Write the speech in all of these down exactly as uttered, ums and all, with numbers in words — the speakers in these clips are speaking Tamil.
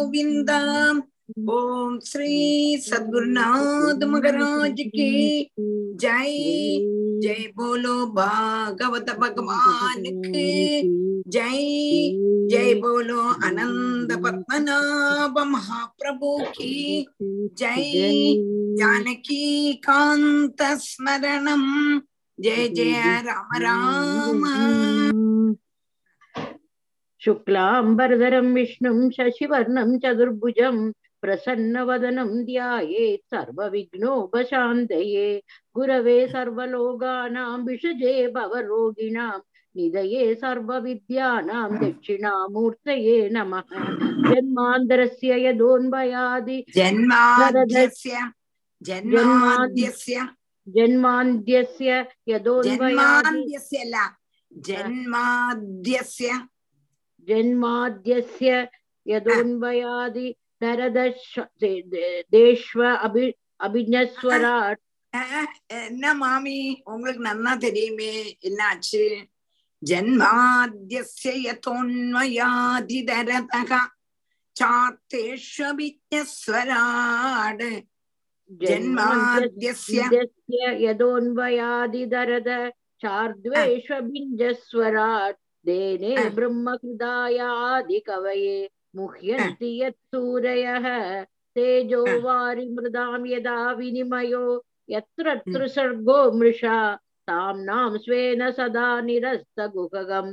கோவிந்தா. ஓம் ஸ்ரீ சத்குருநாத் மகாராஜ் கி ஜெய். ஜெய் போலோ பாகவத பகவானுக்கு ஜெய். ஜெய் போலோ அனந்த பத்மநாப மகாபிரபு கி ஜெய். ஜானகி காந்த ஸ்மரணம் ஜெய ஜெய ராம ராம. சுக்லாம்பரதரம் விஷ்ணும் சசிவர்ணம் சதுர்புஜம் பிரசன்னவதனம் த்யாயேத் சர்வவிக்னோபசாந்தயே. குரவே சர்வலோகானாம் விஷஜே பவரோகிணாம் நிதயே சர்வவித்யானாம் தட்சிணாமூர்த்தயே நம. ஜன்மாந்தரஸ்ய யதோன்வயாதி ஜன்மாந்தரஸ்ய ஜன்மாந்தரஸ்ய ஜன்மாந்தரஸ்ய யதோன்வயாதி ஜன்மாந்தரஸ்ய ஜன்மாத்யஸ்ய யதோன்வயாதி தேஷ்வ அபி அபிஞஸ்வராட். என்ன மாமி உங்களுக்கு நல்லா தெரியுமே, என்னாச்சு? ஜன்மாத்யஸ்ய யதோன்வயாதி தரதக சாத்தேஷ்வ அபிஞஸ்வராட். ஜன்மாத்யஸ்ய யதோன்வயாதி தரத சார்த்வேஷ்வ அபிஞஸ்வராட். தேனே பிரம்ம கிருதாயாதி கவயே முஹ்யந்தி யத் சூரயஹ தேஜோ வாரி மிருதாம் யதா விநிமயோ யத்ரத்ரு சர்கோ மிருஷா தாம்நாம் ஸ்வேன சதா நிரஸ்த குஹகம்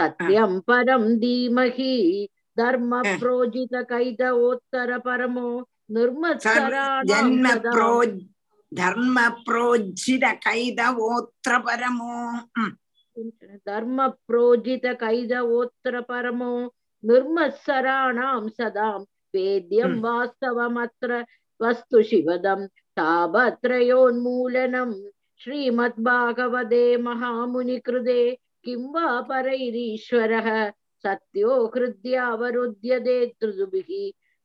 சத்யம் பரம் தீமஹி தர்ம ப்ரோஜித கைதவோத்தர பரமோ நிர்மத்சராணாம் தர்ம ப்ரோஜித கைதவோத்தர பரமோ தர்ம புரோஜித கைதவோத்திர பரமோ நிர்மத்சராணாம் சதாம் வேத்யம் வாஸ்தவம் அத்ர வஸ்து சிவதம் தாபத்ரயோன்மூலனம் ஸ்ரீமத் பாகவதே மகாமுனி கிருதே கிம் வா பரைரீஸ்வரஹ சத்யோ ஹ்ருத்ய அவருத்யதே த்ருதுபிஹி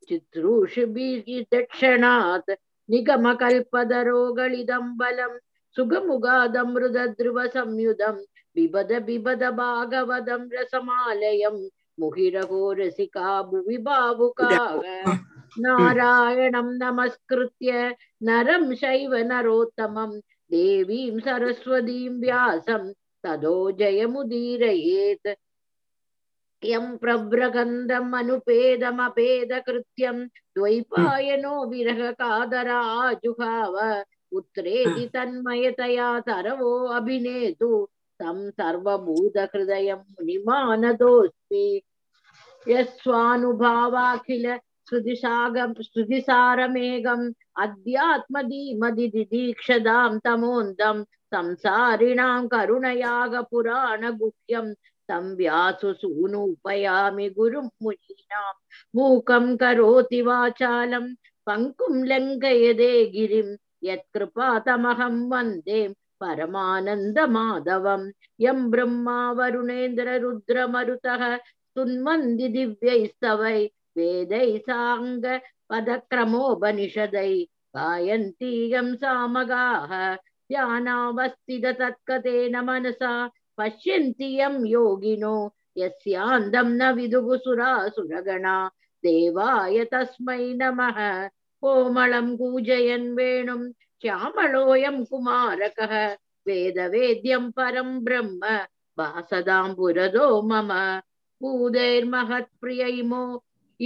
சித்ரூஷிபிஹி தட்சணாத் நிகம கல்பதரோகளிதம் பலம் சுகமுகாதம்ருத்ருவ சம்யுதம் பிபத பிபத பாகவதம் ரசமாலயம் முகிரகோ ரசிகா புவி பாவுகாக. நாராயணம் நமஸ்கிருத்ய நரம் சைவ நரோத்தமம் தேவீம் சரஸ்வதீம் வியாசம் ததோ ஜயமுதீரயேத். யம் பிரவ்ரகந்தம் அனுபேதம் அபேத கிருத்யம் துவைபாயனோ விரஹ காதரா ஆஜுகாவ உத்ரேதி தன்மயதயா தரவோ அபிநேது தம் சர்வபூத ஹிருதயம் முனிமானதோஸ்மி. யஸ்வானுபாவாகில ஸ்ருதிசாகம் ஸ்ருதிசாரமேகம் அத்யாத்மதீமதி திதீக்ஷதாம் தமோந்தம் சம்சாரிணாம் கருணயாக புராண குஹ்யம் தம் வியாசுசூனுபயாமி குரும் முனீனாம். மூகம் கரோதி வாசாலம் பங்கும் லங்கயதே கிரிம் யத்கிருபா தமஹம் வந்தே பரமானந்த மாதவம். யம் பிரம்மா வருணேந்திர ருத்ர மருதஹ துன்வந்தி திவ்யை ஸ்தவை வேதை சாங்க பதக்ரமோபனிஷதை காயந்தி யம் சாமகாஹ தியானாவஸ்தித தத்கதேன மனசா பஷ்யந்தி யம் யோகினோ யஸ்யாந்தம் ந விதுகு சுராசுரகணா தேவாய தஸ்மை நமஹ. கோமளம் கூஜயன் வேணும் ஷியாமளோயம் குமாரகஹ வேதவேத்யம் பரம் பிரம்ம வாசதாம் புரதோ மம. பூதைர்மஹத் பிரியைமோ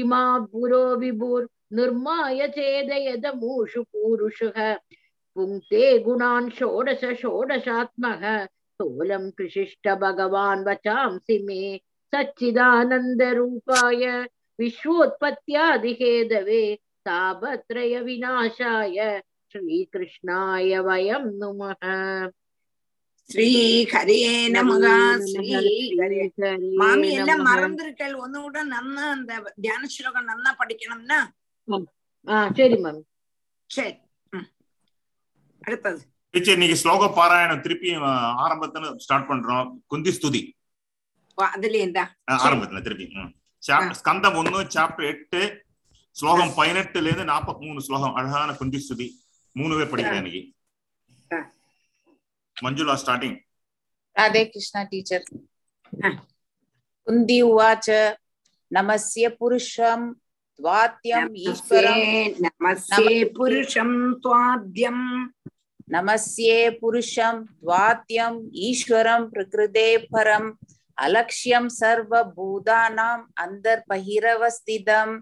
இமா புரோ விபூர் நிர்மாய சேதயத மூஷு பூருஷுஹ புங்கே குணான் ஷோடச ஷோடசாத்மஹ தோலம் கிருஷிஷ்ட பகவான் வசாம்சி மே. சச்சிதானந்த ரூபாய விஸ்வோத்பத்யாதிஹேதவே தாபத்ரய விநாசாய ஸ்ரீகிருஷ்ணாய வயம் நமஹ. ஸ்ரீ ஹரே நமஹ. ஸ்ரீ ஹரே. மாமி எல்லாம் மறந்திருக்கேள், ஒன்னு கூட நன்னா அந்த தியான ஸ்லோகம் நன்னா படிக்கணும்னா. சரி மாமி, சரி. அடுத்தது இன்னைக்கு ஸ்லோக பாராயணம் திருப்பி ஆரம்பத்துல ஸ்டார்ட் பண்றோம். குந்தி ஸ்துதி அதுல இருந்தா ஆரம்பத்துல திருப்பி ஸ்கந்தம் ஒன்னு சாப்டர் எட்டு ஸ்லோகம் பதினெட்டுல இருந்து நாற்பத்தி மூணு ஸ்லோகம் அழகான குந்தி ஸ்துதி மூணு பேர் படிக்கிறேன். மஞ்சுளா ஸ்டார்டிங். ராதே கிருஷ்ணா டீச்சர். குந்தி உவாச்ச நமஸ்ய புருஷம் துவாத்யம் ஈஸ்வரம் நமஸ்யே புருஷம் துவாத்யம் நமஸ்யே புருஷம் துவாத்யம் ஈஸ்வரம் பிரகிருதே பரம் அலக்ஷ்யம் சர்வ பூதானாம் அந்தர் பஹிரவஸ்திதம்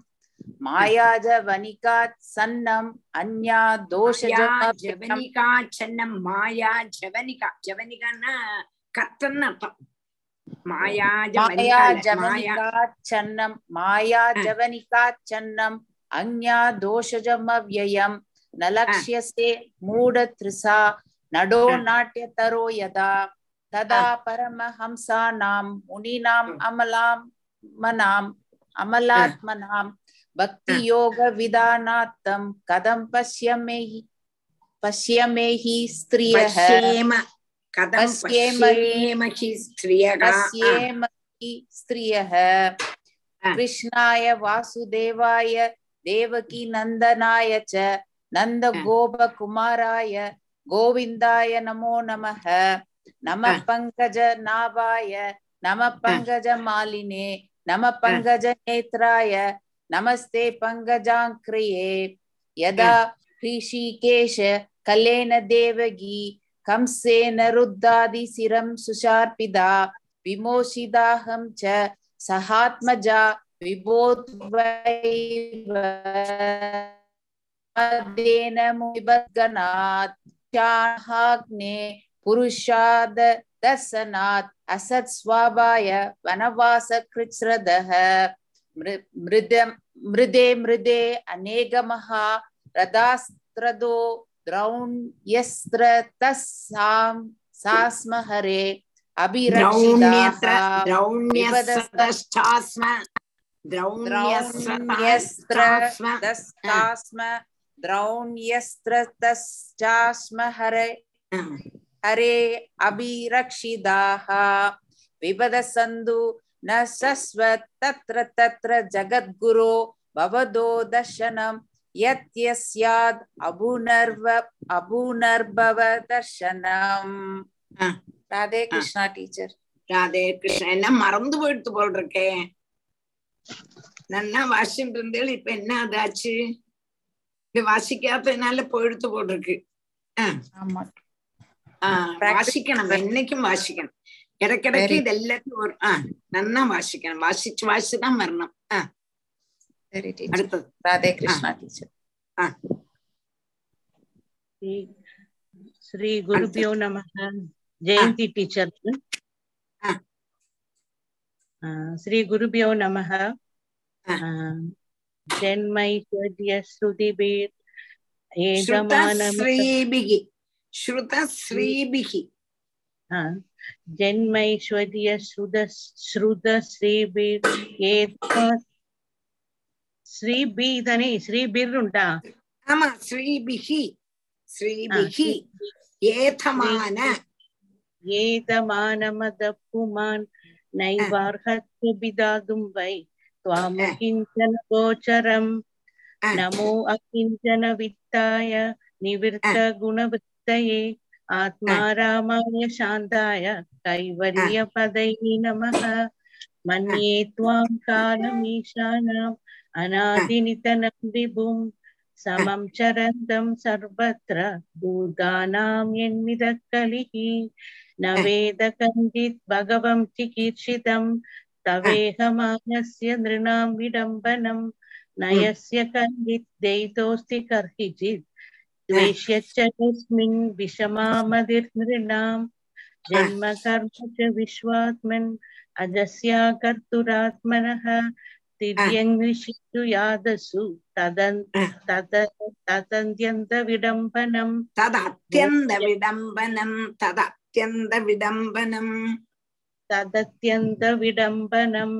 மாயாஜ வனிகா சன்னம் அன்யா தோஷஜ ஜவனிகா சன்னம் மாயா ஜவனிகா ஜவனிகான்னா கர்த்தன் அர்த்தம். மாயா ஜவனிகா சன்னம் மாயா ஜவனிகா சன்னம் அன்யா தோஷஜம் அவ்யயம் நலக்ஷ்யசே மூட த்ரிசா நடோ நாட்ய தரோ யதா ததா பரமஹம்சானாம் முனிநாம் அமலாம் மனாம் அமலாத்மனாம் பக்தி யோக விதானாத்தம் கதம் பஷ்யமேஹி பஷ்யமேஹி ஸ்திரியஹ கதம் பஷ்யமேஹி ஸ்திரியஹ பஷ்யமேஹி ஸ்திரியஹ கிருஷ்ணாய வாசுதேவாய தேவகி நந்தனாய ச நந்த கோப குமாராய கோவிந்தாய நமோ நமஹ நம பங்கஜ நாபாய நம பங்கஜ மாலினே நம பங்கஜ நேத்ராய நமஸ்தே பங்கஜாங்கிரியே யதா ஹ்ரிஷிகேஷ கலேன தேவகி கம்சேன ருத்தாதி சிரம் சுஷார்பிதா விமோஷிதாஹம் ச சஹாத்மஜா விபோத்வைவ தேன முபத்கநாத் சாஹாக்னே புருஷாத தர்சனாத் அசத் ஸ்வாபாய வனவாச கிருச்ரதஹ மிருதம் மிருதே மிருதே அநேகமஹா ரதாஸ்த்ரதோ த்ரௌண்யஸ்த்ர தஸ்ஸாம் சாஸ்மஹரே அபிரக்ஷிதாஹா த்ரௌண்யஸ்தாஸ்ம த்ரௌண்யஸ்தாஸ்ம தஸ்தாஸ்ம த்ரௌண்யஸ்த்ர தஸ்சாஸ்மஹரே ஹரே அபிரக்ஷிதாஹா விபதசந்து ந சஸ்வ தத்ர தத்ர ஜகத்குரோ பவதோ தர்ஷனம் யத் யஸ்யாத் அபுனர்வ அபுனர்பவ தர்ஷனம். ராதே கிருஷ்ணா டீச்சர். ராதே கிருஷ்ணா. என்ன மறந்து போயிடுத்து போல் இருக்கேன். நல்லா வாசிட்டு இருந்தேன், இப்ப என்ன அதாச்சு வாசிக்காத என்னால போயிடுத்து போல் இருக்கு. ஆமா, வாசிக்கணும், என்னைக்கும் வாசிக்கணும். இடைக்கிடைக்கு இது எல்லாத்தையும் ஒரு ஆஹ் நன்னா வாசிக்கணும். வாசிச்சு வாசிச்சுதான் வரணும். ஆஹ் அடுத்தது ராதே கிருஷ்ணா டீச்சர். ஆஹ் ஸ்ரீ குருபியோ நமஹ. ஜெயந்தி டீச்சர். ஸ்ரீ குருபியோ நமஹ. ஜென்மை ஸ்ருதிபீர் ஏகமானஸ்ரீபிகி ஸ்ருதஸ்ரீபிகி ஜன்மைஸ்வரிய ஸ்ருதஸ்ரீபீர் ஏத ஸ்ரீபீதனே ஸ்ரீபீர் உண்டா? ஆமா, ஸ்ரீபிகி ஸ்ரீபிகி ஏதமான ஏதமானமத புமான் நைவார்ஹத்து பிதாதும் வை த்வாம கிஞ்சன கோச்சரம் நமோ அகிஞ்சன வித்தாய நிவிர்த்த குணவத்தயே ஆத்மா ராமாய சாந்தாய கைவரிய பதையே நமஹ மன்யே த்வாம் காலமீஷானாம் அநாதிநிதனம் விபும் சமம் சரந்தம் சர்வத்ர பூதானாம் என்மிதக்கலிஹி நவேத கஞ்சித் பகவம் சிகீர்ஷிதம் தவேகமானஸ்ய நிருணாம் விடம்பனம் நயஸ்ய கஞ்சித் தெய்தோஸ்தி கர்ஹிஜித் ேஷமின் விஷமாமதிர்நாம் ஜன்ம கர்ம விஸ்வாத்மன் அஜஸ்யா கர்த்துராத்மனஹ திரியங்விஷிஷு யாதசு ததத்யந்த விடம்பனம் ததத்யந்த விடம்பனம் ததத்யந்த விடம்பனம் ததத்யந்த விடம்பனம்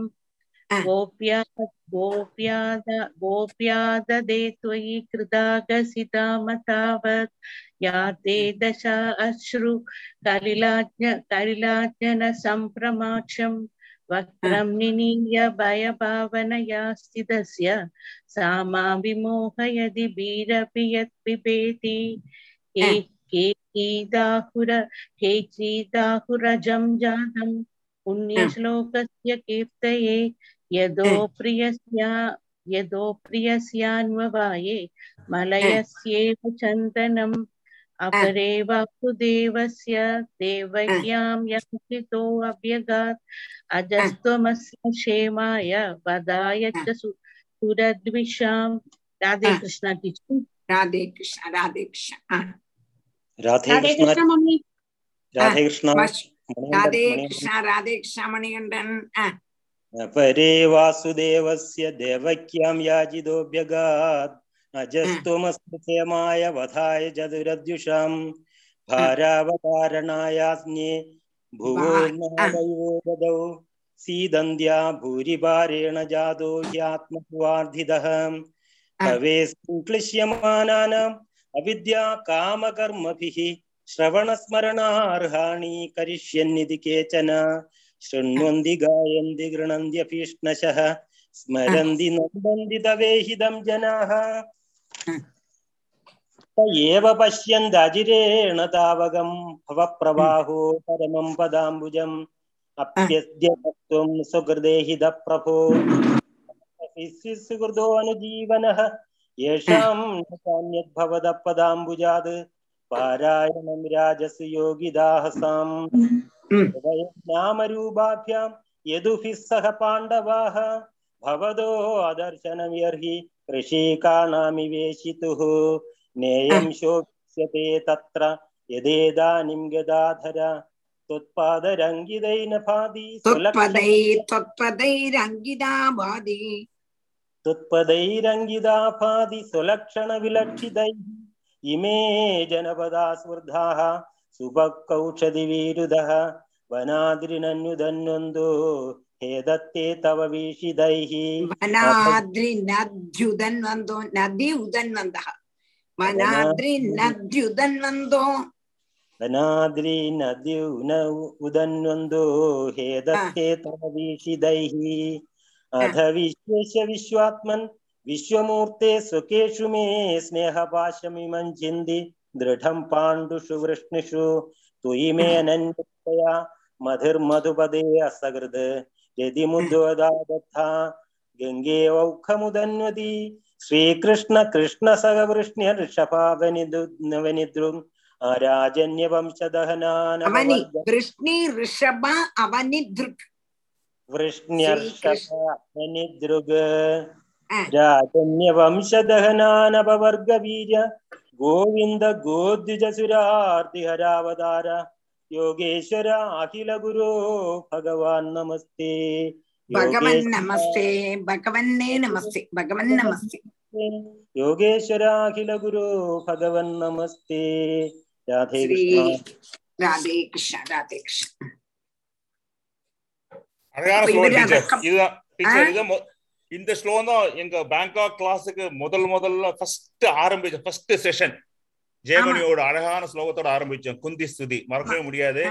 கோபியாதேத்வயி கிருதாகசிதாமதாவத் யாதே தசா அஸ்ரு கலிலாஜ்ஞ கலிலாஜ்ஞன சம்பிரமாட்சம் வக்ரம் நிநீய பயபாவனயா ஸ்திதஸ்ய சாமா விமோகயதி பீரபியத் பிபேதி கேசீதாஹுர கேசீதாஹுரஜம் ஜாதம் புண்ணியஸ்லோகஸ்ய கீர்த்தயே யதோ பிரியஸ்ய यदो प्रियस्यान्ववाये मलयस्येव चन्दनम् अपरे वासुदेवस्य देवक्यां यंसितो अभ्यगात् अजस्त्वमस्य क्षेमाय वदाय च सुरद्विषाम्. राधे कृष्णा टीचर. राधे कृष्णा. राधे कृष्णा. राधे कृष्णा मम्मी. राधे कृष्णा. राधे कृष्णा. राधे कृष्णा मणिकंठन. अपरे वासुदेवस्य देवक्यां याजिदोऽभ्यगात् अजस्त्वमस्य क्षेमाय वधाय जदुरद्युषां भारावतारणायास्ने भुवोर्नावयोदौ सीदन्द्या भूरिभारेण जातो ह्यात्मवार्धितः भवे संक्लिश्यमानानाम् अविद्या कामकर्मभिः श्रवणस्मरणार्हाणि करिष्यन्निति केचन शृण्वन्ति गायन्ति गृह्णन्त्यपीष्णशः स्मरन्ति नन्दन्ति तवेहिदं जनाः त एव पश्यन्दाजिरेण तावगं भवप्रवाहो परमं पदाम्बुजम् अप्यद्यत्वं सुकृदेहिद प्रभो सुकृतो अनुजीवनः येषां सान्यद्भवद पदाम्बुजात् पारायणं राजसयोगिदाहसाम् नामरूपाभ्यां यदुभिः सह पाण्डवाः भवदो आदर्शनं यर्हि कृषिकाणामिवेशितुः नेयं शोभिष्यते तत्र यदेदानीं गदाधर त्वत्पादरङ्गितैर्न भाति त्वत्पदैरङ्गिता भाति सुलक्षणविलक्षितैः इमे जनपदा स्वर्धाः सुभकौषधिवीरुधः वनाद्रिनन्युदन्वन्दो हे दत्ते तव वीषितैः वनाद्रिनद्युदन्वन्दो नदी उदन्वन्दः वनाद्रिनद्युदन्वन्दो वनाद्रिनद्युन उदन्वन्दो हे दत्ते तव वीषितैः अथ विश्वेश्य विश्वात्मन् विश्वमूर्ते सुखेषु मे स्नेहपाशमिमञ्जिन्दि दृढं पाण्डुषु वृष्णिषु तुयि मे अनन्यतया मधुर्मधुपदे असकृद यदि मुद्वदादत्था गङ्गे वौखमुदन्वती श्रीकृष्ण कृष्ण सगवृष्णिर्षभावनिद्रुम् आराजन्यवंशदहनानवृष्णिर्षभ अवनिदृक् वृष्ण्यर्षभावनिदृग् राजन्यवंशदहनानपवर्गवीर्य गोविन्द गोद्विजसुरार्तिहरावतार योगेश्वर अखिल गुरो भगवान् नमस्ते. भगवान् नमस्ते. भगवन्ने नमस्ते. भगवान् नमस्ते. योगेश्वर अखिल गुरो भगवान् नमस्ते. राधे कृष्ण. राधे कृष्ण. राधे कृष्ण. இந்த ஸ்லோகம் தான் எங்க பேங்காக் கிளாஸுக்கு முதல் முதல்ல ஃபர்ஸ்ட் ஆரம்பிச்சோம். ஃபர்ஸ்ட் செஷன் ஜெயமணியோட அழகான ஸ்லோகத்தோட ஆரம்பிச்சோம். குந்தி ஸ்துதி மறக்கவே முடியாது.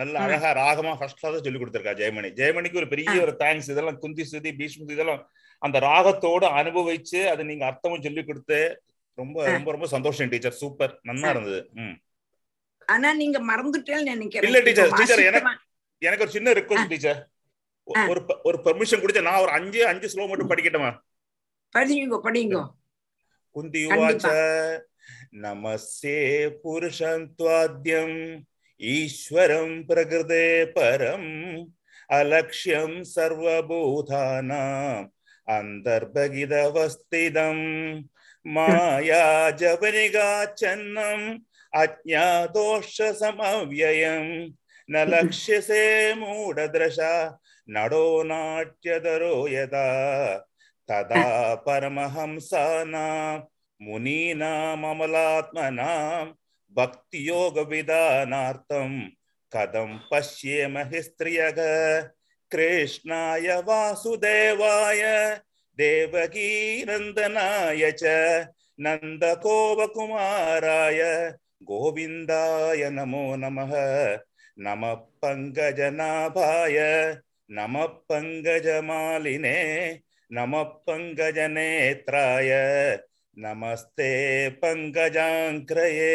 நல்ல அழகா ராகமா ஃபர்ஸ்ட் கிளாஸ் சொல்லி கொடுத்திருக்கா ஜெயமணி. ஜெயமணிக்கு ஒரு பெரிய ஒரு தேங்க்ஸ். இதெல்லாம் குந்தி ஸ்துதி பீஷ்ம இதெல்லாம் அந்த ராகத்தோட அனுபவிச்சு அதை நீங்க அர்த்தமும் சொல்லி கொடுத்து ரொம்ப ரொம்ப ரொம்ப சந்தோஷம் டீச்சர். சூப்பர் நல்லா இருந்தது. ம் ஆனா நீங்க மறந்துட்டேன்னு நினைக்கிறேன். இல்ல டீச்சர் டீச்சர் எனக்கு எனக்கு ஒரு சின்ன ரிக்வெஸ்ட் டீச்சர். ஒரு ஒரு பெர்மிஷன் கொடுத்து நான் ஒரு அஞ்சு அஞ்சு ஸ்லோ மட்டும் படிக்கட்டுமா? படிங்க படிங்க. குந்தி உவாச்ச நமஸ்தே புருஷந்த்வாத்யம் ஈஸ்வரம் பிரகிருதே பரம் அலக்ஷ்யம் சர்வபூதானாம் அந்தர்பகிதவஸ்திதம் மாயா ஜபனிகா சன்னம் அஜ்ஞாதோஷ சமவ்யயம் நலக்ஷ்யசே மூடத்ரஷா நடோ நாட்யதரோ யதா ததா பரமஹம்சானாம் முனீனாம் அமலாத்மனாம் பக்தி யோக விதானார்த்தம் கதம் பஷ்யேம ஹிஸ்த்ரியக கிருஷ்ணாய வாசுதேவாய தேவகீ நந்தனாய ச நந்த கோபகுமாராய கோவிந்தாய நமோ நமஹ நம பங்கஜநாபாய நம பங்கஜமாலினே நம பங்கஜநேத்ராய நமஸ்தே பங்கஜாங்கிரயே.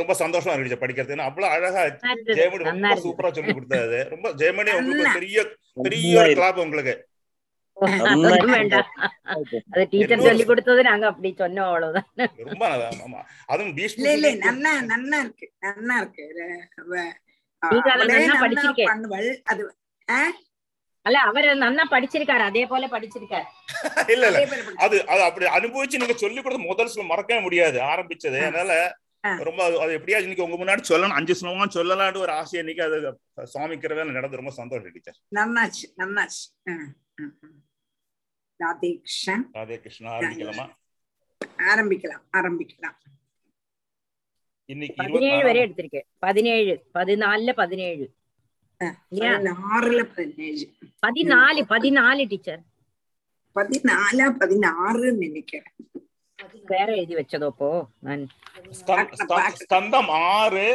ரொம்ப சந்தோஷமா இருந்துச்சு படிக்கிறது. அவ்வளவு அழகா ஜெயமணி ரொம்ப சூப்பரா சொல்லி கொடுத்தாரு. ரொம்ப ஜெயமணி உங்களுக்கு பெரிய பெரிய கிளாப் உங்களுக்கு. அனுபவிச்சு நீங்க சொல்லி கொடுத்த முதல் மறக்கவே முடியாது ஆரம்பிச்சது. அதனால ரொம்ப அது எப்படியா இன்னைக்கு உங்க முன்னாடி சொல்லணும், அஞ்சு சுலமா சொல்லலாம்னு ஒரு ஆசை இன்னைக்கு அது சுவாமிக்கிறத நடந்து ரொம்ப சந்தோஷம் டீச்சர். நன்னாச்சு நன்னாச்சு. ராதே கிருஷ்ணா ராதே கிருஷ்ணா. ஆரம்பிக்கலாமா? ஆரம்பிக்கலாம் ஆரம்பிக்கலாம். இன்னைக்கு பதினேழு வரை எடுத்திருக்கேன். பதினேழு பதினாலுல பதினேழு பதினாலு பதினாலு டீச்சர் பதினாலா பதினாறு நினைக்கிறேன். வேற எழுதி வச்சதோ போ. நான் ஸ்கந்தம் ஆறு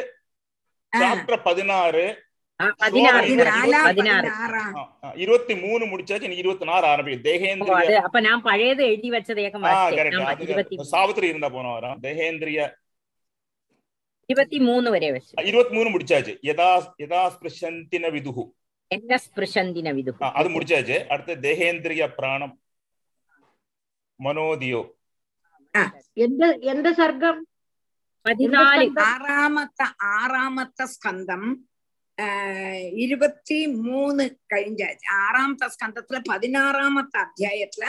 சாப்டர் பதினாறு இருபத்தி மூணு முடிச்சாச்சு. இருபத்தி நாலு ஆரம்பிக்கும் தேகேந்திரிய சாவித்திரி இருந்தா போன வாரம் தேகேந்திரிய இருபத்தி மூணு வரை இருபத்தி மூணு முடிச்சாச்சு. விதுகு என்ன ஸ்பிருஷந்தின விதுகு அது முடிச்சாச்சு. அடுத்து தேகேந்திரிய பிராணம் மனோதியோ எந்த சர்க்கம் பதினாலு ஆறாமத்த ஆறாமத்த ஸ்கந்தம் இருபத்தி மூணு கழிஞ்சாச்சு. ஆறாமத்த ஸ்கந்தத்துல பதினாறாமத்த அத்தியாயத்துல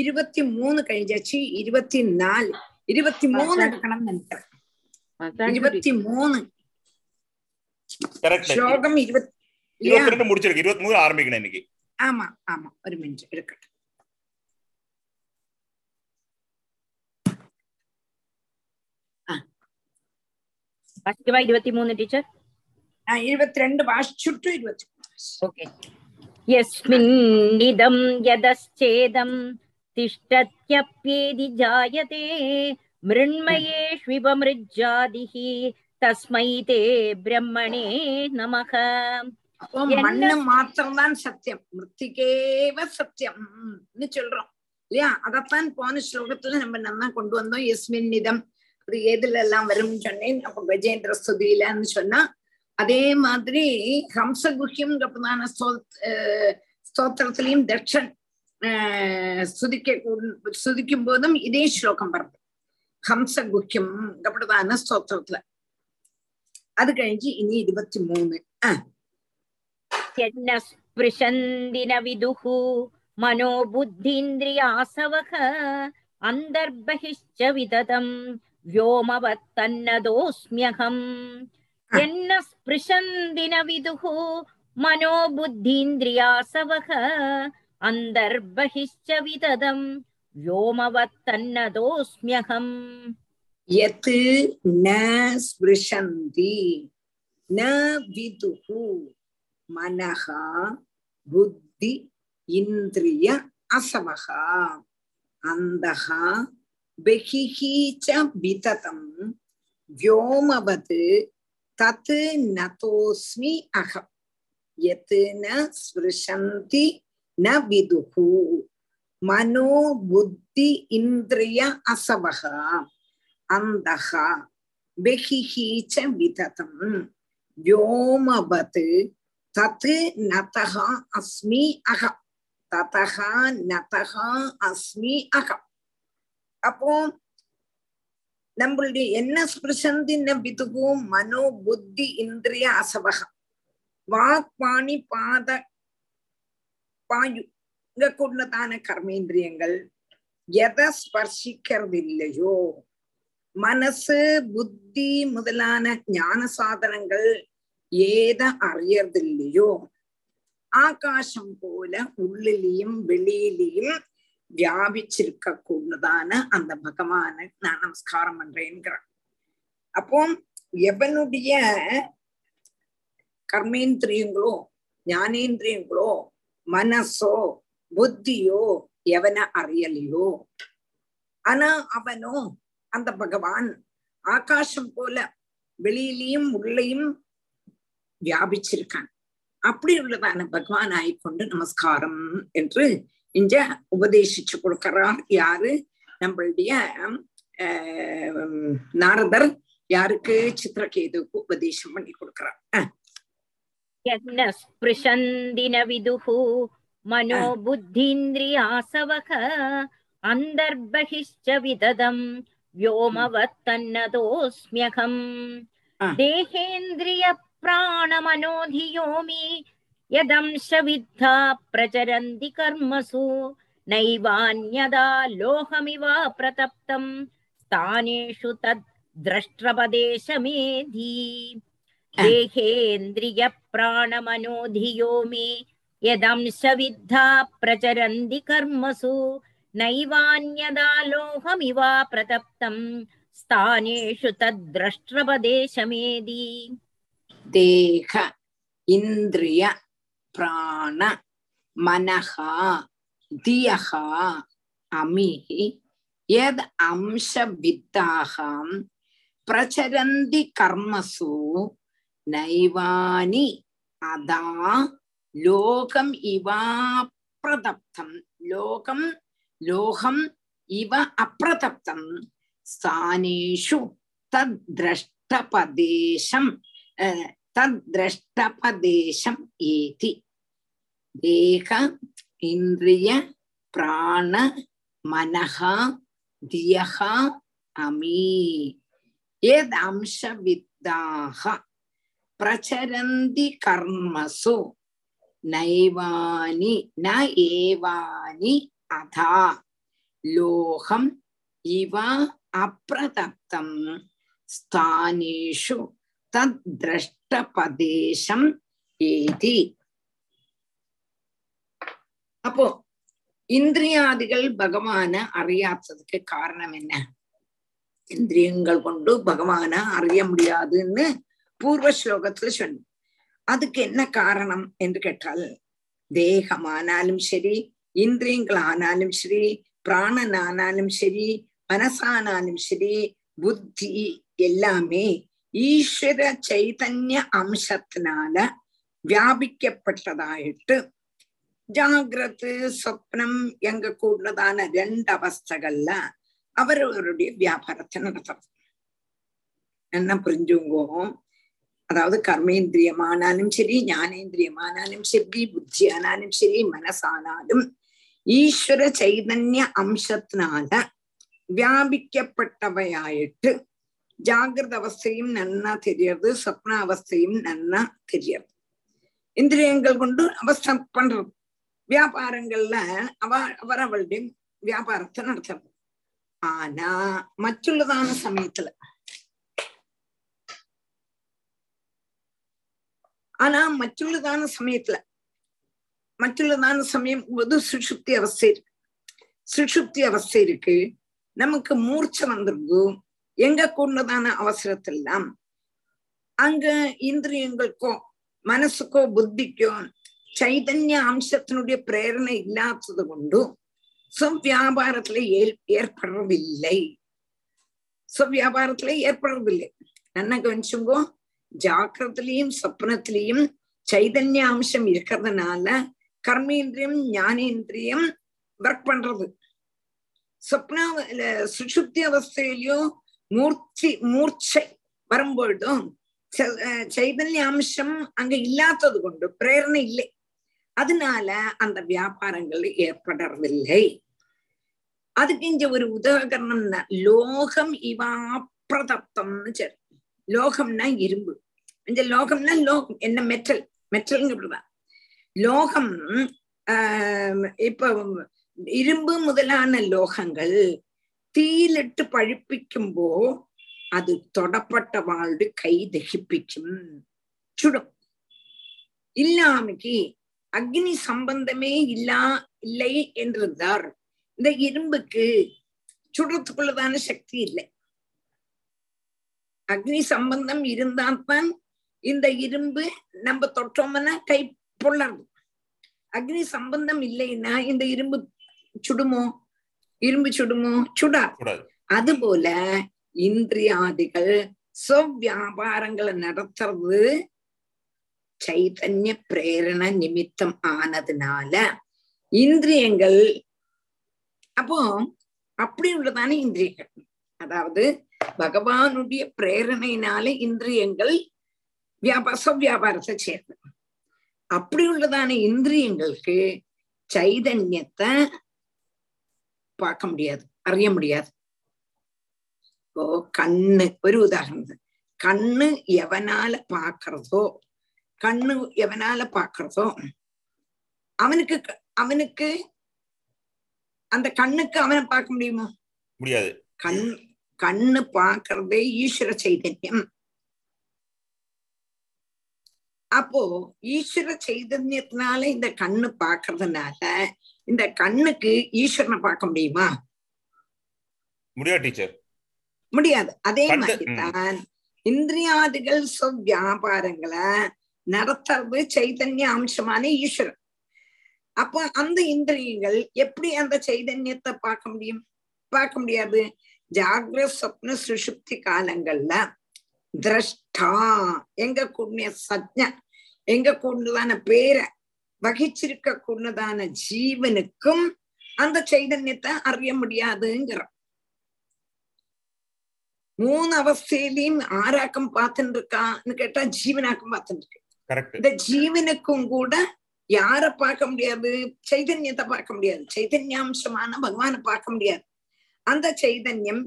இருபத்தி மூணு கழிஞ்சாச்சு. இருபத்தி நாலு இருபத்தி மூணு எடுக்கணும்னு நினைக்கிறேன். இருபத்தி மூணு ஸ்லோகம் இருபத்தி முடிச்சிருக்கு. இருபத்தி மூணு ஆரம்பிக்கணும் இன்னைக்கு. ஆமா ஆமா ஒரு மினிட் எடுக்கட்டும். இருபத்தி மூணு டீச்சர் இருபத்தி ரெண்டு சுற்று இருபத்தி ஓகே. யஸ்மின்னிதம் யதஸ்சேதம் திஷ்டத்யப்யேதி ஜாயதே மிருண்மயேஷ்விபமிருஜ்ஜாதிஹி தஸ்மை தே பிரம்மணே நமஹ. அப்போ மண்ணு மாத்திரம்தான் சத்தியம், மிருத்திகேவ சத்தியம்னு சொல்றோம் இல்லையா? அதைத்தான் போன ஸ்லோகத்துல நம்ம நல்லா கொண்டு வந்தோம். யஸ்மின்னிதம் அது எதுல எல்லாம் வரும்னு சொன்னேன். அப்போ கஜேந்திர ஸ்துதியிலன்னு சொன்னா அதே மாதிரி ஹம்சகுஹ்யம் பிரதான ஸ்தோத்திரத்திலையும் தட்சன் ஸ்துதிக்க ஸ்துதிக்கும் போதும் இதே ஸ்லோகம் வருது. ஹம்சகுஹ்யம் பிரதான ஸ்தோத்திரத்துல அது கழிஞ்சு இனி இருபத்தி மூணு மனோபுத்திந்திரியாசவக அந்தர்பஹிஷ்ச விததம் வ்யோமவத் தன்னதோஸ்ம்யஹம். என்ன ஸ்பிருஷந்தின விதுஹு மனோ புத்தீந்திரியாசவஹ அந்தர்பஹிஷ்ச விததம் வ்யோமவத் தன்னதோஸ்ம்யஹம். யத் ந ஸ்பிருஷந்தி ந விதுஹு மனஹ புத்தி இந்திரிய அசவஹ அந்தஹ பஹிஹி ச விததம் வ்யோமவத் தத் நதோஸ்மி அகம். யத் ந ஸ்பிருஷந்தி ந விதுஹு மனோ புத்தி இந்திரிய அசவஹ அந்தஹ பஹிஹி ச விததம் வ்யோமவத் தத் நதஹ அஸ்மி அகம் ததஹ நதஹ அஸ்மி அகம். அப்போ நம்மளுடைய என்ன ஸ்பிருஷந்தின விதுகும் மனோ புத்தி இந்திரிய அசவகம் வாக் பாணி பாத பாயு இங்க கூடதான கர்மேந்திரியங்கள் எதை ஸ்பர்ஷிக்கிறது இல்லையோ மனசு புத்தி முதலான ஞான சாதனங்கள் ஏதை அறியறது இல்லையோ ஆகாசம் போல உள்ளிலையும் வெளியிலையும் வியாபிச்சிருக்க கூடதான அந்த பகவான நான் நமஸ்காரம் பண்றேன்கிறான். அப்போ எவனுடைய கர்மேந்திரியங்களோ ஞானேந்திரியங்களோ மனசோ புத்தியோ எவனை அறியலையோ ஆனா அவனோ அந்த பகவான் ஆகாசம் போல வெளியிலையும் உள்ளேயும் வியாபிச்சிருக்கான். அப்படி உள்ளதான பகவான் ஆயிக்கொண்டு நமஸ்காரம் என்று இங்க உபதேசிச்சு கொடுக்கிறார். யாரு? நம்மளுடைய நாரதர் யாருக்கு? சித்ரகேதுக்கு உபதேசம் பண்ணி கொடுக்கிறார். மனோ புத்திந்திரியாசவக அந்தர்பஹிஷ்ச விததம் வ்யோமவத் தன்னதோஸ்ம்யகம் தேஹேந்திரிய பிராண மனோதியோமி யதம்ச வித்தா பிரசரந்தி கர்மசு நைவான்யதா லோகமிவா பிரதப்தம் ஸ்தானேஷு தத் திரஷ்ட்ரபதேசமேதி தேஹேந்திரிய பிராண மனோதியோமி யதம்ச வித்தா பிரசரந்தி கர்மசு நைவான்யதா லோகமிவா பிரதப்தம் ஸ்தானேஷு தத் திரஷ்ட்ரபதேசமேதி. தேக இந்திரிய பிராண மனஹா தியஹா அமிஹி யத் அம்ச வித்தாஹம் பிரசரந்தி கர்மசு நைவானி அதா லோகம் இவா பிரதப்தம் லோகம் லோகம் இவ அப்ரதப்தம் ஸ்தானேஷு தத் திரஷ்டபதேசம் தத்ரஷ்டபதேசம் ஏதி. தேக இந்திரிய பிராண மனஹா தியஹா அமீ யத் அம்ச வித்தாஹ பிரசரந்தி கர்மசு நைவானி ந ஏவானி அதா லோகம் இவ அப்ரதப்தம் ஸ்தானேஷு தத் திரஷ்டபதேசம் ஏதி. அப்போ இந்திரியாதிகள் பகவான அறியாததுக்கு காரணம் என்ன? இந்திரியங்கள் கொண்டு பகவான அறிய முடியாதுன்னு பூர்வ ஸ்லோகத்துல சொன்னோம். அதுக்கு என்ன காரணம் என்று கேட்டால், தேகமானாலும் சரி, இந்திரியங்கள் ஆனாலும் சரி, பிராணன் ஆனாலும் சரி, மனசானாலும் சரி, புத்தி எல்லாமே ஈஸ்வர சைதன்ய அம்சத்தினால வியாபிக்கப்பட்டதாயிட்டு ஜாகிரத்து சொப்னம் எங்க கூடதான ரெண்டு அவஸ்தகள்ல அவரவருடைய வியாபாரத்தை நடத்துறது. என்ன புரிஞ்சுங்கோ? அதாவது கர்மேந்திரியமானாலும் சரி, ஞானேந்திரியமானாலும் சரி, புத்தியானாலும் சரி, மனசானாலும் ஈஸ்வர சைதன்ய அம்சத்தினால வியாபிக்கப்பட்டவையாயிட்டு ஜாகிரத அவஸ்தையும் நன்னா தெரியறது, சொப்ன அவஸ்தையும் நன்னா தெரியறது. இந்திரியங்கள் கொண்டு அவஸ்தை பண்றது, வியாபாரங்கள்ல அவ அவர் அவளுடைய வியாபாரத்தை நடத்துறது. ஆனா மற்றுள்ளதான சமயத்துல ஆனா மற்றுள்ளதான சமயத்துல மற்றுள்ளதான சமயம் போது சுஷுப்தி அவஸ்தை இருக்கு. சுஷுப்தி அவஸ்தை இருக்கு, நமக்கு மூர்ச்சை வந்திருக்கும். எங்க கூடதான அவசரத்தெல்லாம் அங்க இந்திரியங்களுக்கோ மனசுக்கோ புத்திக்கோ சைதன்ய அம்சத்தினுடைய பிரேரணை இல்லாதது கொண்டு சுவியாபாரத்துல ஏற்படுறதில்லை. சுவியாபாரத்துல ஏற்படுறதில்லை. என்ன கவனிச்சுங்கோ, ஜாக்கிரத்திலையும் சொப்னத்திலையும் சைதன்ய அம்சம் இருக்கிறதுனால கர்மேந்திரியம் ஞானேந்திரியம் ஒர்க் பண்றது. சொப்னா சுஷுப்தி அவஸ்தையிலயோ மூர்த்தி மூர்ச்சை வரும்பொழுதும் சைதன்ய அம்சம் அங்க இல்லாதது கொண்டு பிரேரணை இல்லை, அதனால அந்த வியாபாரங்கள் ஏற்படறதில்லை. அதுக்கு இங்க ஒரு உதாரணம்னா லோகம் இவா பிரதப்தம்னு சரி. லோகம்னா இரும்பு, இந்த லோகம்னா லோகம் என்ன மெட்டல், மெட்டல்ங்கிறதுதான் லோகம். ஆஹ் இப்ப இரும்பு முதலான லோகங்கள் தீயிலிட்டு பழுப்பிக்கும்போ அது தொடப்பட்ட வாழ்வு கை தகிப்பிக்கும், சுடும். இல்லாமக்கு அக்னி சம்பந்தமே இல்லா இல்லை என்றிருந்தார். இந்த இரும்புக்கு சுடுறதுக்குள்ளதான சக்தி இல்லை. அக்னி சம்பந்தம் இருந்தால்தான் இந்த இரும்பு நம்ம தொட்டோம்னா கை பொள்ளறது. அக்னி சம்பந்தம் இல்லைன்னா இந்த இரும்பு சுடுமோ? இரும்பு சுடுமோ? சுடா. அது போல இந்திரியாதிகள் வியாபாரங்களை நடத்துறது சைதன்ய பிரேரண நிமித்தம் ஆனதுனால இந்திரியங்கள் அப்போ அப்படி உள்ளதான இந்திரியங்கள், அதாவது பகவானுடைய பிரேரணையினால இந்திரியங்கள் வியாபார வியாபாரத்தை சேர்ந்தது. அப்படி உள்ளதான இந்திரியங்களுக்கு சைதன்யத்தை பார்க்க முடியாது, அறிய முடியாது. ஓ கண்ணு ஒரு உதாரணம், கண்ணு எவனால பாக்குறதோ கண்ணு எவனால பாக்குறதோ அவனுக்கு அவனுக்கு அந்த கண்ணுக்கு அவனை பார்க்க முடியுமோ? முடியாது. கண் கண்ணு பாக்குறதே ஈஸ்வர சைதன்யம். அப்போ ஈஸ்வர சைதன்யத்தினால இந்த கண்ணு பாக்குறதுனால இந்த கண்ணுக்கு ஈஸ்வரனை பார்க்க முடியுமா? முடியாது டீச்சர், முடியாது. அதே மாதிரிதான் இந்திரியாதிகள் வியாபாரங்களை நடத்துறது சைதன்ய அம்சமான ஈஸ்வரன். அப்போ அந்த இந்திரியங்கள் எப்படி அந்த சைதன்யத்தை பார்க்க முடியும்? பார்க்க முடியாது. ஜாகிரத சொப்ன சுஷுப்தி காலங்கள்ல திரஷ்டா எங்க கூடிய சஜ்ஞ, எங்க கூடதான பேரை வகிச்சிருக்க கூடதான ஜீவனுக்கும் அந்த சைதன்யத்தை அறிய முடியாதுங்கிற மூணு அவஸ்தையிலையும் ஆராக்கம் பார்த்துட்டு இருக்கான்னு கேட்டா ஜீவனாக்கம் பார்த்துட்டு இருக்கு. இந்த ஜீவனுக்கும் கூட யார பார்க்க முடியாது? சைதன்யத்தை பார்க்க முடியாது. சைதன்யாம்சமான பகவானை பார்க்க முடியாது. அந்த சைதன்யம்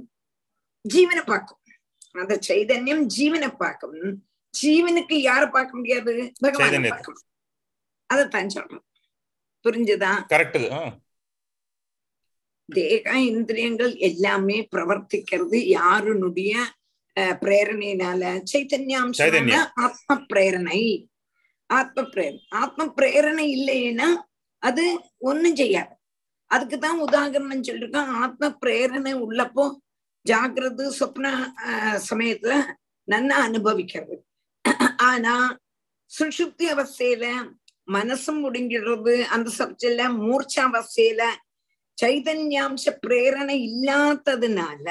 ஜீவனை பார்க்கும். அந்த சைதன்யம் ஜீவனை பார்க்கும். ஜீவனுக்கு யார பார்க்க முடியாது? பகவானை பார்க்கும். அதத்தான் சொல்றோம். புரிஞ்சுதா? கரெக்ட். தேக இந்திரியங்கள் எல்லாமே பிரவர்த்திக்கிறது யாருனுடைய பிரேரணையினால? சைதன்யாம்சமான ஆத்ம பிரேரணை. ஆத்ம பிரேரணை. ஆத்ம பிரேரணை இல்லைன்னா அது ஒன்னும் செய்யாது. அதுக்குதான் உதாரணம் சொல்லிருக்கான். ஆத்ம பிரேரணை உள்ளப்போ ஜாகிரது சொப்ன சமயத்துல நன்னா அனுபவிக்கிறது. ஆனா சுஷுப்தி அவஸ்தையில மனசும் முடுங்கிடுறது. அந்த சப்ஜெக்ட்ல மூர்ச்சா அவஸ்தையில சைதன்யாம்ச பிரேரணை இல்லாததுனால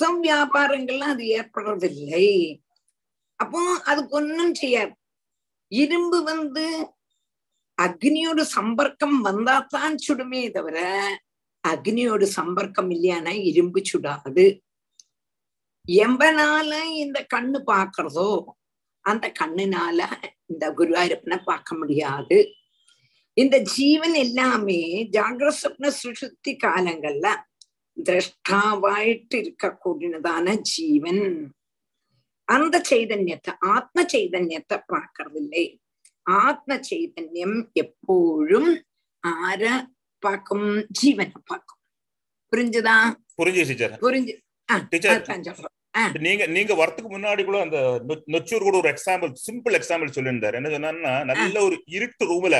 சவ்வியாபாரங்கள்லாம் அது ஏற்படுறதில்லை. அப்போ அதுக்கு ஒன்னும் செய்யாது. இரும்பு வந்து அக்னியோட சம்பர்க்கம் வந்தாத்தான் சுடுமே தவிர அக்னியோட சம்பர்க்கம் இல்லையானா இரும்பு சுடாது. எம்பனால இந்த கண்ணு பாக்குறதோ அந்த கண்ணுனால இந்த குருவாயூரப்பனை பார்க்க முடியாது. இந்த ஜீவன் எல்லாமே ஜாகிரத சொப்ன சுஷுப்தி காலங்கள்ல திரஷ்டாவாயிட்டு இருக்க கூடினதான ஜீவன் அந்த சைதன்யத்தை ஆத்ம சைதன்யத்தை பார்க்கறதில்லை. ஆத்ம சைதன்யம் எப்போழும் ஆற பார்க்கும்? ஜீவனை பார்க்கும். புரிஞ்சுதா? புரிஞ்சு புரிஞ்சு நீங்க நீங்க வரதுக்கு முன்னாடி கூட அந்த நொச்சூர் கூட ஒரு எக்ஸாம்பிள், சிம்பிள் எக்ஸாம்பிள் சொல்லியிருந்தாரு. என்ன சொன்னா, நல்ல ஒரு இருட்டு ரூம்ல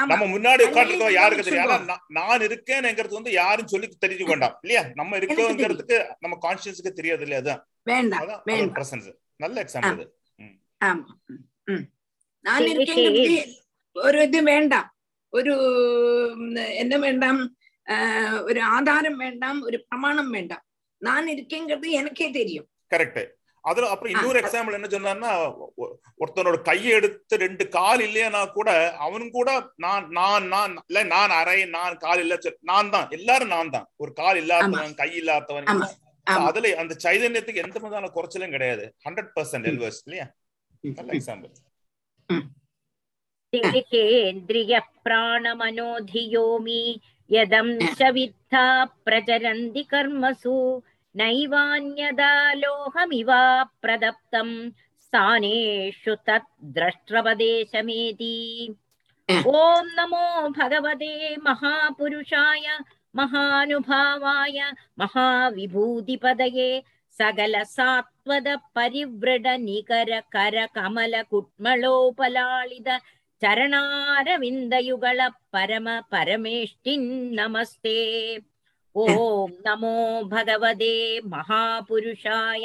நம்ம முன்னாடி உட்காந்துருக்கோம், யாருக்கு தெரியாது. நான் இருக்கேன்ங்கிறது வந்து யாரும் சொல்லி தெரிஞ்சு வேண்டாம் இல்லையா? நம்ம இருக்கோங்கிறதுக்கு நம்ம கான்சியஸுக்கு தெரியாது இல்லையா? அதான் நல்ல எக்ஸாம்பிள். ஒரு இது வேண்டாம், ஒரு என்ன வேண்டாம், ஒரு ஆதாரம் வேண்டாம், ஒரு பிரமாணம் வேண்டாம். நான் இருக்கேங்கிறது எனக்கே தெரியும். கரெக்ட். அதுல அப்புறம் இன்னொரு எக்ஸாம்பிள் என்ன சொன்னார்னா, ஒருத்தனோட கையை எடுத்து ரெண்டு கால் இல்லையா கூட அவனும் கூட நான் நான் நான் இல்ல நான் அரை நான் கால் இல்ல நான் தான், எல்லாரும் நான் தான், ஒரு கால் இல்லாதவன் கை இல்லாதவன். அதுல அந்த சைதன்யத்துக்கு எந்த விதமான குறைச்சலும் கிடையாது. ஹண்ட்ரட் பர்சன்ட் எல்வர்ஸ் இல்லையா? நல்ல எக்ஸாம்பிள். திகேந்திரிய பிராணமனோதியோமி யதம் சவித்தா பிரஜரந்தி கர்மசு நைவான்யதாலோகமிவாப்ரதப்தம் ஸ்தானேஷு தத் த்ரஷ்ட்ரவதேசமேதி. ஓம் நமோ பகவதே மகாபுருஷாய மகானுபாவாய மகாவிபூதிபதயே சகல சாத்வத பரிவ்ரட நிகர கர கமல குட்மளோபலாளித சரணாரவிந்தயுகல பரம பரமேஷ்டின் நமஸ்தே. ஓம் நமோ பகவதே மகாபுருஷாய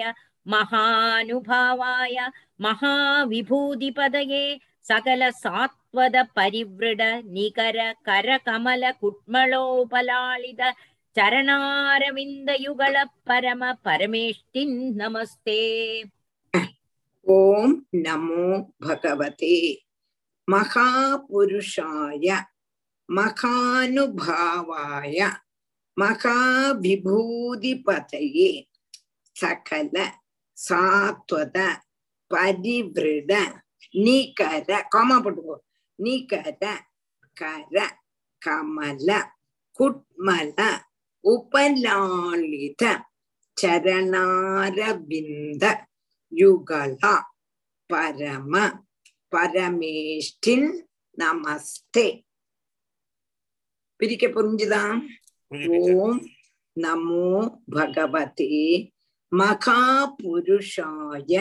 மகானுபாவாய மகாவிபூதிபதயே சகல சாத்வத பரிவ்ரட நிகர கர கமல குட்மளோபலாளித சரணாரவிந்தயுகல பரம பரமேஷ்டின் நமஸ்தே. ஓம் நமோ பகவதே மகாபுருஷாய மகானுபாவாய மகாவிபூதிபதயே சகல சாத்வத பரிவ்ரட நீகர காமா போட்டுக்கோ நீகர கர கமல குட்மல உபலாலித சரணாரவிந்த யுகலா பரம பரமேஷ்டின் நமஸ்தே. பிரிக்க புரிஞ்சுதான்? ஓம் நமோ பகவதே மகாபுருஷாய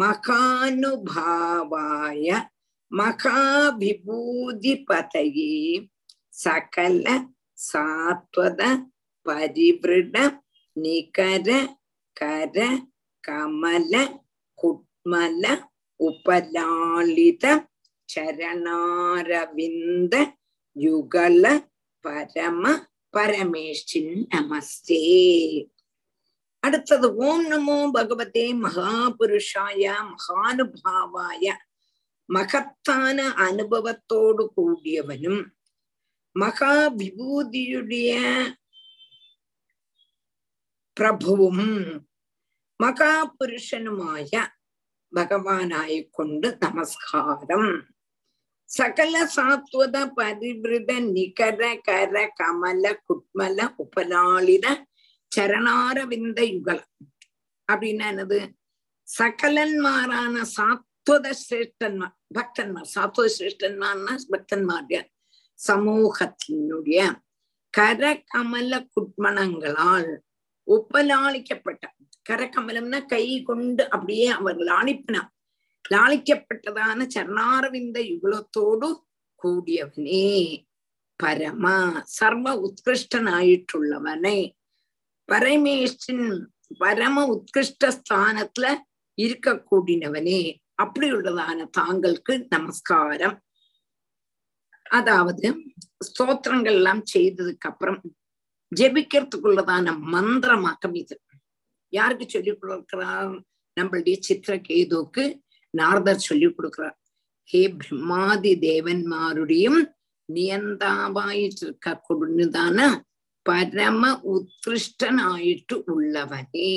மகானுபாவாய மகாவிபூதிபதயே சகல சாத்வத பரிவிருட நிகர கர கமல குட்மல உபலாலித சரணாரவிந்த யுகல பரம பரமேஷ்டின் நமஸ்தே. அடுத்தது ஓம் நமோ பகவதே மகாபுருஷாய மகானுபாவாய, மகத்தான அனுபவத்தோடு கூடியவனும் மகா விபூதியுடைய பிரபுவும் மகாபுருஷனுமாய பகவானாய் கொண்டு நமஸ்காரம். சகல சாத்வத பரிவிருத நிகர கர கமல குட்மல உபலாலித சரணாரவிந்த யுகலம் அப்படின்னா என்னது? சகலன்மாரான சாத்வத சிரேஷ்டன்மார் பக்தன்மார், சாத்வத சிரேஷ்டன்மார்னா பக்தன்மாருடைய சமூகத்தினுடைய கர கமல குட்மணங்களால் உபலாளிக்கப்பட்ட, கரகமலம்னா கை கொண்டு அப்படியே அவர்கள் லாளிப்பினா லாளிக்கப்பட்டதான சரணாரவிந்த யுகலத்தோடு கூடியவனே பரமா சர்வ உத்கிருஷ்டனாயிட்டுள்ளவனே பரமேஷ்டின் பரம உத்கிருஷ்ட ஸ்தானத்துல இருக்க கூடினவனே, அப்படி உள்ளதான தாங்களுக்கு நமஸ்காரம். அதாவது ஸ்தோத்திரங்கள் எல்லாம் செய்ததுக்கு அப்புறம் ஜபிக்கிறதுக்குள்ளதான மந்திரமாக்கம் இது. யாருக்கு சொல்லிக் கொடுக்கிறார்? நம்மளுடைய சித்திரகேதுக்கு நாரதர் சொல்லி கொடுக்கிறார். ஹே பிரம்மாதி தேவன்மாருடையும் நியந்தாவாயிட்டிருக்க கொடுதான பரம உத்கிருஷ்டனாயிட்டு உள்ளவனே,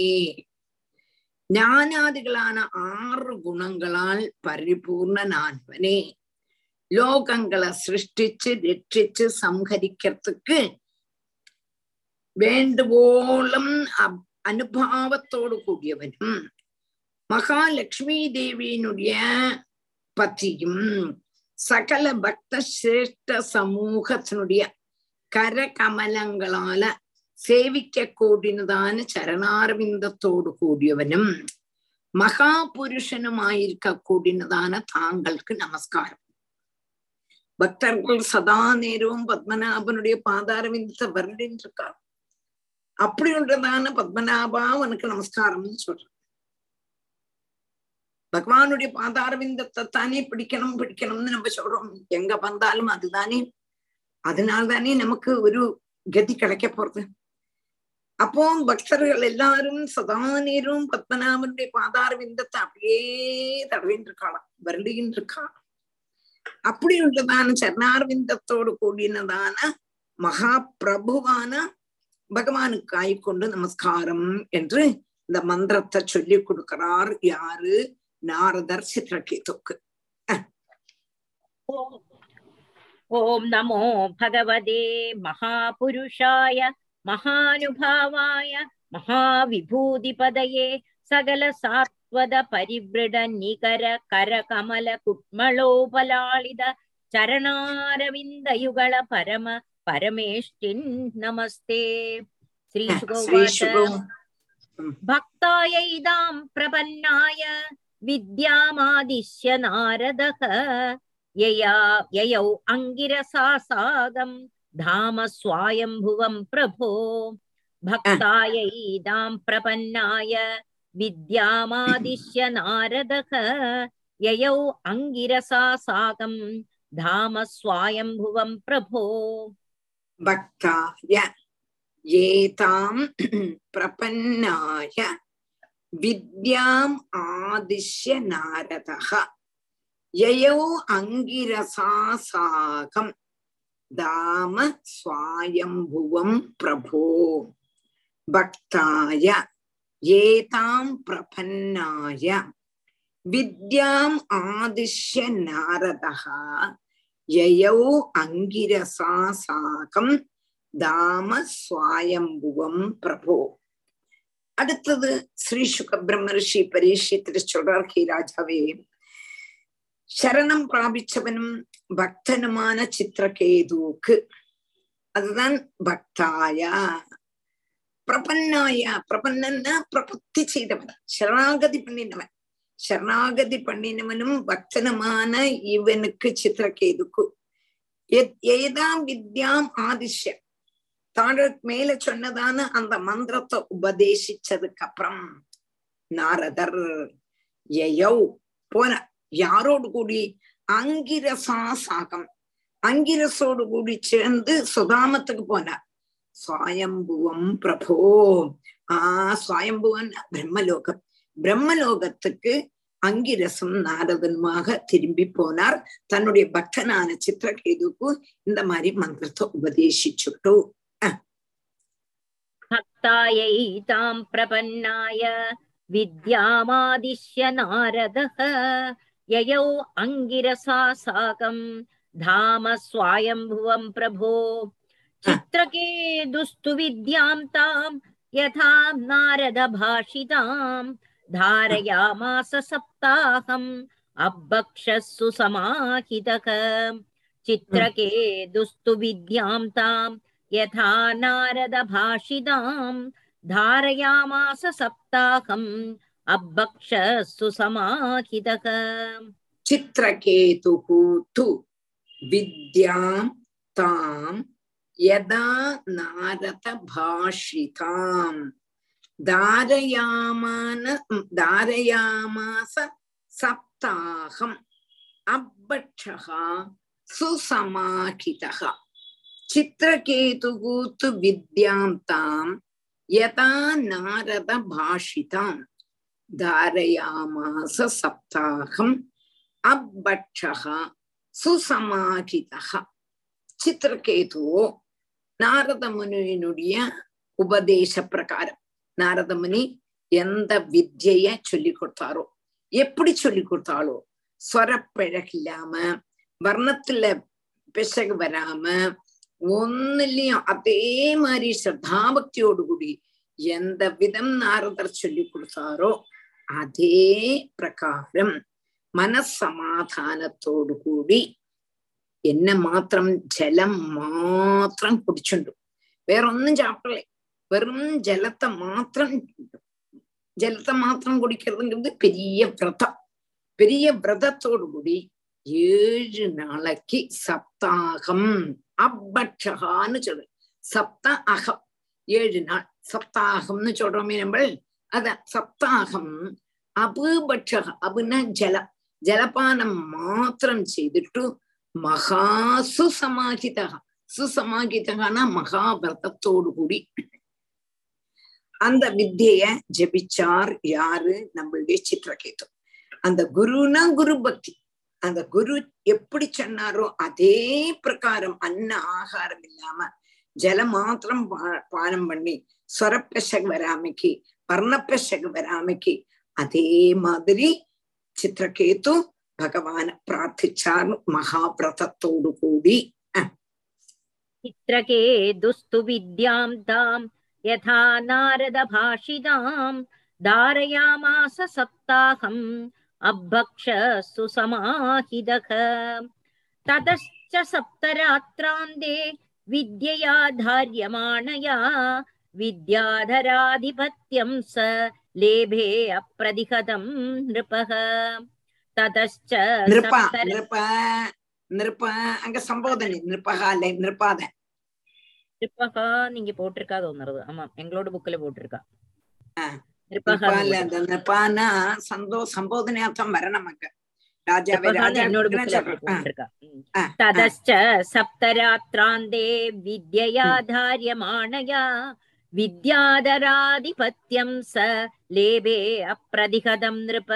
ஞானாதிகளான ஆறு குணங்களால் பரிபூர்ணனானவனே, லோகங்களை சிருஷ்டிச்சு ரட்சிச்சு சம்ஹரிக்கிறதுக்கு வேண்டுகோளும் அனுபாவத்தோடு கூடியவனும் மகாலட்சுமி தேவியினுடைய பத்தியும் சகல பக்த சிரேஷ்ட சமூகத்தினுடைய கர கமலங்களால சேவிக்க கூடினதான சரணாரவிந்தத்தோடு கூடியவனும் மகாபுருஷனுமாயிருக்க கூடினதான தாங்களுக்கு நமஸ்காரம். பக்தர்கள் சதா நேரமும் பத்மநாபனுடைய பாதாரவிந்தத்தை வருடின்னு இருக்கார். அப்படி ஒன்றதான பத்மநாபா உனக்கு நமஸ்காரம்னு சொல்றேன். பகவானுடைய பாதாரவிந்தத்தை தானே பிடிக்கணும் பிடிக்கணும்னு நம்ம சொல்றோம், எங்க வந்தாலும் அதுதானே, அதனால்தானே நமக்கு ஒரு கதி கிடைக்க போறது. அப்போ பக்தர்கள் எல்லாரும் சதா நேரும் பத்மநாபனுடைய பாதாரவிந்தத்தை அப்படியே தடவின்னு இருக்காளாம், வருடின்னு இருக்கான். அப்படி உள்ளதான சரணாரவிந்தத்தோடு கூடினதான மகா பிரபுவான பகவானுக்கு ஆய்கொண்டு நமஸ்காரம் என்று இந்த மந்திரத்தை சொல்லி கொடுக்கிறார். யாரு? நாரதர் சித்ரகேதுக்கு. ஓம் நமோ பகவதே மகாபுருஷாய மகானுபாவாய மகாவிபூதிபதயே சகல சாத்வத பரிவிருட நிகர கர கமல குட்மளோபலாளித சரணாரவிந்த யுகல பரம பரமேஷ்டின் நமஸ்தே. ஸ்ரீ சுகவாச பக்தாயைதாம் பிரபன்னாய வித்யாமாதிஷ்ய நாரதக யயா யயௌ அங்கிரசா சாகம் தாம ஸ்வாயம்புவம் பிரபோ. பக்தாயைதாம் பிரபன்னாய வித்யாமாதிஷ்ய நாரதக யயௌ அங்கிரசா சாகம் தாம ஸ்வாயம்புவம் பிரபோ. பக்தாய ஏதாம் பிரபன்னாய வித்யாம் ஆதிஷ்ய நாரதஹ யயோ அங்கிரசா சாகம் தாம ஸ்வாயம்புவம் பிரபோ. பக்தாய ஏதாம் பிரபன்னாய வித்யாம் ஆதிஷ்ய நாரதஹ யயௌ அங்கிரசா சாகம் தாம சுவாயம்புவம் பிரபோ. அடுத்தது ஸ்ரீ சுக பிரம்மரிஷி பரீட்சித்திர சொல்றார், ஹே ராஜாவே, சரணம் பிராபிச்சவனும் பக்தனுமான சித்திரகேதுவுக்கு, அதுதான் பக்தாயா பிரபன்னாயா, பிரபன்னா பிரபத்தி செய்தவன், சரணாகதி பண்ணினவன், சரணாகதி பண்ணினவனும் பக்தனுமான இவனுக்கு சித்திரகேதுக்கு ஏதாம் வித்யாம் ஆதிஷ்ய, தாழ மேல சொன்னதான அந்த மந்திரத்தை உபதேசிச்சதுக்கு அப்புறம் நாரதர் யயௌ போன யாரோடு கூடி அங்கிரசா சாகம், அங்கிரசோடு கூடி சேர்ந்து சுதாமத்துக்கு போனார். சுவாயம்புவம் பிரபோ, ஆஹ் சுவாயம்புவன் பிரம்மலோகம், பிரம்மலோகத்துக்கு அங்கிரசம் நாரதனுமாக திரும்பி போனார். தன்னுடைய பக்தனான சித்திரகேதுக்கு இந்த மாதிரி மந்திரத்தை உபதேசிச்சுட்டு வித்யாமாதிஷ்ய நாரதஹ யயௌ அங்கிரசா சாகம் தாம ஸ்வாயம்புவம் பிரபோ. சித்ரகேதுஸ்து வித்யாம் தாம் யதாம் நாரத பாஷிதாம் தாரயாமாஸ சப்தாஹம் அப்பக்ஷஸ்ஸு சமாஹிதக. சித்ரகேதுஸ்து வித்யாம் தாம் யதா நாரத பாஷிதாம் தாரயாமாஸ சப்தாஹம் அப்பக்ஷஸ்ஸு சமாஹிதக. சித்ரகேதுஹு து வித்யாம் தாம் யதா நாரத பாஷிதாம் தாரயாமான தாரயாமாச சப்தாகம் அப்பட்சஹா சுசமாகிதஹா. சித்ரகேதுகூத்து வித்யாம் தாம் யதா நாரத பாஷிதாம் தாரயாமாச சப்தாகம் அப்பட்சஹா சுசமாகிதஹா. சித்ரகேதுவோ நாரத முனியினுடைய உபதேச பிரகாரம், நாரத முனி எந்த வித்ய சொல்லி கொடுத்தாரோ, எப்படி சொல்லி கொடுத்தாலோ, சொரப்பிழகில்லாம, வர்ணத்துல பிசகு வராம, ஒன்னுலயும் அதே மாதிரி ஸ்ரத்தாபக்தியோடு கூடி எந்த விதம் நாரதர் சொல்லி கொடுத்தாரோ அதே பிரகாரம் மனசமாதானத்தோடு கூடி എന്നെ മാത്രം ജലം മാത്രം കുടിച്ചുണ്ടു, വേറൊന്നും ചാപ്പിടലേ, വെറും ജലത്തെ മാത്രം ജലത്തെ മാത്രം കുടിക്കരുത്. പെരിയ വ്രതം, പെരിയ വ്രതത്തോടു കൂടി ഏഴ് നാളേക്ക് സപ്താഹം അബക്ഷഹാന്ന് ചൊല്ലു, സപ്ത അഹം ഏഴ് നാൾ സപ്താഹം എന്ന് ചൊല്ലുമ്പോ നമ്മൾ അതാ സപ്താഹം അബക്ഷ അബുന ജലം ജലപാനം മാത്രം ചെയ്തിട്ടു மகா சுசமாகித, சுசமாகிதகான மகாவிரதத்தோடு கூடி அந்த வித்திய ஜபிச்சார். யாரு? நம்மளுடைய சித்திரகேது. அந்த குருனா குரு பக்தி, அந்த குரு எப்படி சொன்னாரோ அதே பிரகாரம் அன்ன ஆகாரம் இல்லாம ஜலம் மாத்திரம் பானம் பண்ணி, சொரப்பெசகு வராமைக்கு, வர்ணப்பெசகு வராமைக்கு, அதே மாதிரி சித்திரகேது ഭഗവാന് പ്രാർത്ഥിച്ചാൽ മഹാവ്രതത്തോടു കൂടി. ചിത്രകേതുസ്തു വിദ്യാം താം യഥാ നാരദ ഭാഷിതാം ധാരയാമാസ സപ്താഹം അഭക്ഷസ്സു സമാഹിതഃ. തതശ്ച സപ്തരാത്രാന്തേ വിദ്യയാ ധാര്യമാണയാ വിദ്യാധരാധിപത്യം സ ലേഭേ അപ്രതിഹതം നൃപഃ. எங்களோட புக்ல போட்டிருக்கா சந்தோஷம் வரணும். ததஸ்ச சப்தராத்ராந்தே வித்யா தாரியமானயா வித்யாதராதிபத்யம் ச லேபே அப்ரதிகதம் நிருப.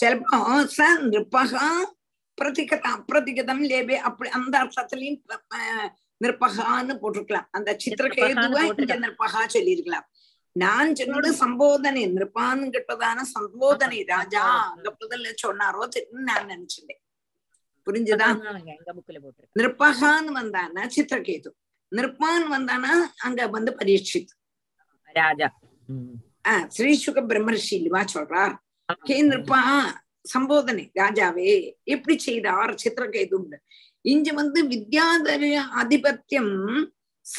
ചിലപ്പോ സ നൃപഹ പ്രതികത അപ്രതികതം ലേബേ അപ്പ അന്ത അർത്ഥത്തിലും നിർപ്പഹാന്ന് போட்டிருக்கலாம். அந்த சித்திரகேதுவா இங்க நிர்பகா சொல்லிருக்கலாம். நான் சொன்னோட சம்போதனை நிருப்பான்னு கிட்டதான சம்போதனை ராஜா அங்க சொன்னாரோ நான் நினைச்சிட்டேன். புரிஞ்சுதா? நிர்பகான்னு வந்தானா சித்திரகேது, நிர்பான்னு வந்தானா அங்க வந்து பரீட்சித் ராஜா. ஆஹ் ஸ்ரீசுக பிரம்மர்ஷி இல்லவா சொல்றார், கே நிர்பா சம்போதனை ராஜாவே எப்படி செய்தார் சித்திரகேதுன்னு. இங்க வந்து வித்யாதர ஆதிபத்தியம் ச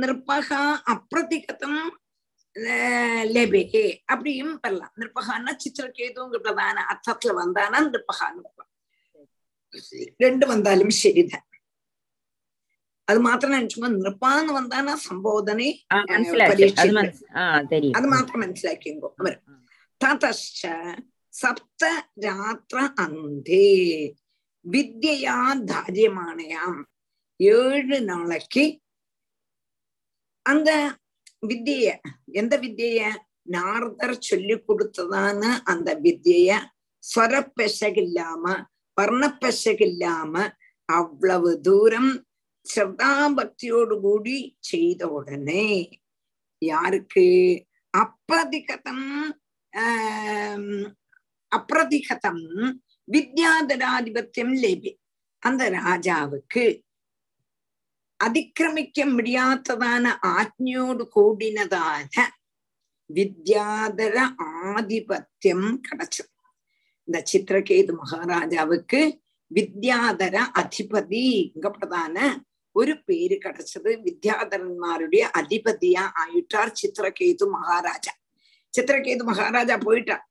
நிர்பகா அப்பிரதிகதம் லெபே அப்படியும் பெறலாம். நிர்பகான்னா சித்திரகேதுங்க பிரதான அர்த்தத்துல வந்தானா நிர்பகான்னு இருப்பான். ரெண்டு வந்தாலும் சரிதான். அது மாத்திரம் நினைச்சுக்கோ, நிற்பான்னு வந்தானா சம்போதனை அது மாத்திரம் மனசிலாக்கிங்கோ. அவர் ததச்ச சப்த ராத்திர அந்தே வித்யா தாரியமானையாம், ஏழு நாளைக்கு அந்த வித்திய, எந்த வித்திய நார்தர் சொல்லி கொடுத்ததான அந்த வித்திய சொரப்பெசகில்லாம வர்ணப்பெசகில்லாம அவ்வளவு தூரம் ஸ்ரத்தாபக்தியோடு கூடி செய்த உடனே யாருக்கு அப்பிரதிகதம் ஆஹ் அப்பிரதிகதம் வித்யாதராதிபத்தியம் லேபி, அந்த ராஜாவுக்கு அதிக்கிரமிக்க முடியாததான ஆஜ்ஞையோடு கூடினதான வித்யாதர ஆதிபத்தியம் கிடைச்சது. இந்த சித்திரகேது மகாராஜாவுக்கு வித்யாதர அதிபதி இங்க பிரதான ஒரு பேரு கிடைச்சது. வித்யாதரன்மாருடைய அதிபதியா ஆயிட்டார் சித்திரகேது மகாராஜா. சித்திரகேது மகாராஜா போயிட்டார்,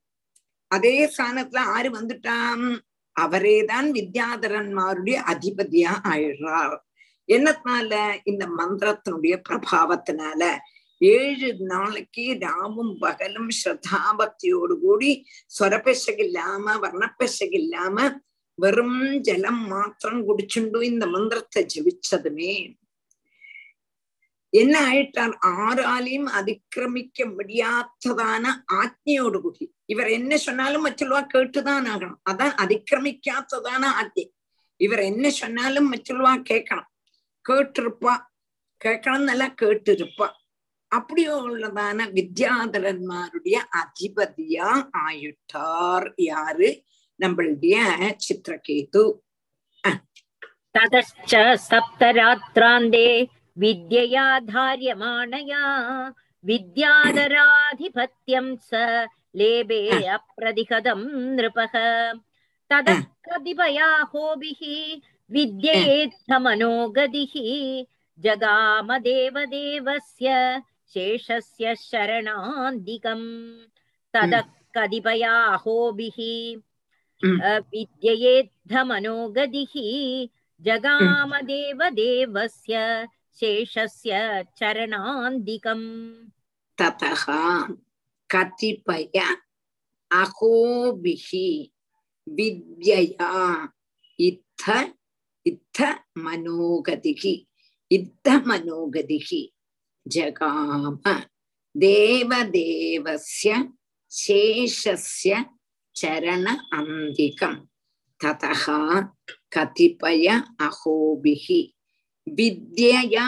அதே ஸ்தானத்துல ஆறு வந்துட்டான், அவரேதான் வித்யாதரன்மாருடைய அதிபதியா ஆயிடுறார். என்னத்தினால? இந்த மந்திரத்தினுடைய பிரபாவத்தினால. ஏழு நாளைக்கு ராவும் பகலும் ஸ்ரத்தாபக்தியோடு கூடி சொரப்பெசகில்லாம வர்ணப்பெசகில்லாம வெறும் ஜலம் மாத்திரம் குடிச்சுண்டு இந்த மந்திரத்தை ஜபிச்சதுமே என்ன ஆயிட்டார்? ஆறாலையும் அதிக்கிரமிக்க முடியாததான ஆஜ்ஞையோடு கூடி. இவர் என்ன சொன்னாலும் மற்றவா கேட்டுதான் ஆகணும், அதான் அதிக்கிரமிக்காததான ஆஜ்ஞை. இவர் என்ன சொன்னாலும் மற்றவா கேட்கணும், கேட்டிருப்பா, கேட்கணும்னால கேட்டிருப்பா. அப்படியோ உள்ளதான வித்யாதரன்மாருடைய அதிபதியா ஆயிட்டார் யாரு? நம்மளுடைய சித்திரகேது. ததச்ச சப்தராத்ராந்தே வித்யா தாரியமானயா வித்யாதராதிபத்தியம் ச லேபே அப்ரதிகதம் நிருபக ததத்கதிபயா ஹோபிஹி வித்யேத்த மனோகதிஹி ஜகாம தேவதேவஸ்ய சேஷஸ்ய சரணாந்திகம் ததத்கதிபயா ஹோபிஹி வித்யேத்த மனோகதிஹி ஜகாம தேவதேவஸ்ய சேஷஸ்ய சரணாந்திகம் ததஹ கதிபய அஹோபிஹி வித்யயா இத்த இத்த மனோகதிஹி இத்த மனோகதிஹி ஜகாம தேவதேவஸ்ய சேஷஸ்ய சரண அந்திகம் ததஹ கதிபய அஹோபிஹி வித்யயா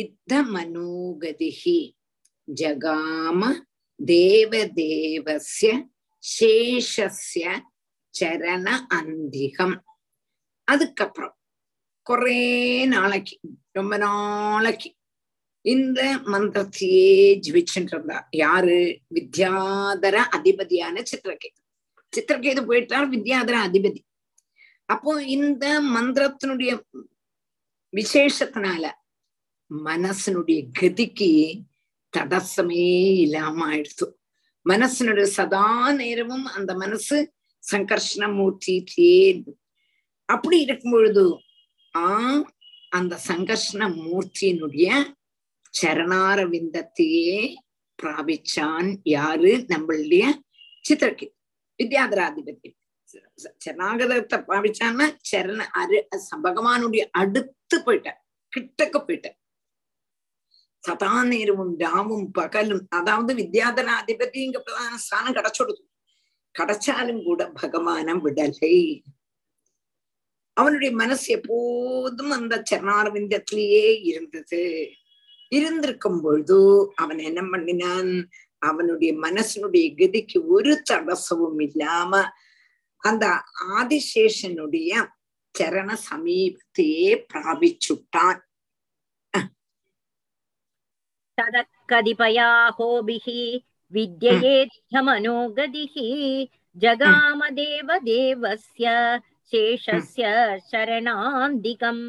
இத்த மனோகதிஹி ஜகாம தேவதேவஸ்ய சேஷஸ்ய சரண அந்திகம். அதுக்கப்புறம் குறை நாளைக்கு, ரொம்ப நாளைக்கு இந்த மந்திரத்தையே ஜிபிச்சுட்டு இருந்தா யாரு? வித்யாதர அதிபதியான சித்திரகேது. சித்திரகேது போயிட்டார், வித்யாதர அதிபதி. அப்போ இந்த மந்திரத்தினுடைய விசேஷத்தினால மனசனுடைய கதிக்கு தடசமே இல்லாம ஆயிடுச்சு. மனசனுடைய சதா நேரமும் அந்த மனசு சங்கர்ஷண மூர்த்தி தேடு. அப்படி இருக்கும் பொழுது ஆஹ் அந்த சங்கர்ஷண மூர்த்தியினுடைய சரணாரவிந்தத்தையே பிராபிச்சான் யாரு? நம்மளுடைய சித்திரக்கு வித்யாதராதிபதி சரணாகதத்தை பாவிச்சான்னா சரண அரு பகவானுடைய அடுத்து போயிட்ட, கிட்டக்க போயிட்ட. சதா நேரமும் ராவும் பகலும், அதாவது வித்யாதராதிபதி இங்க பிரதான ஸ்தானம் கிடைச்சுடுது, கிடைச்சாலும் கூட பகவான விடலை. அவனுடைய மனசு எப்போதும் அந்த சரணாரவிந்தத்திலேயே இருந்தது. இருந்திருக்கும் பொழுது அவன் என்ன பண்ணினான்? அவனுடைய மனசனுடைய கதிக்கு ஒரு தடசமும் இல்லாம அந்த ஆதிசேஷனுடைய சரண சமீபத்தையே பிராபிச்சுட்டான். ததக்கதிபயா ஹோபிஹி வித்யயேத்யமனோகதிஹி ஜகாம தேவ தேவஸ்ய சேஷஸ்ய சரணாந்திகம்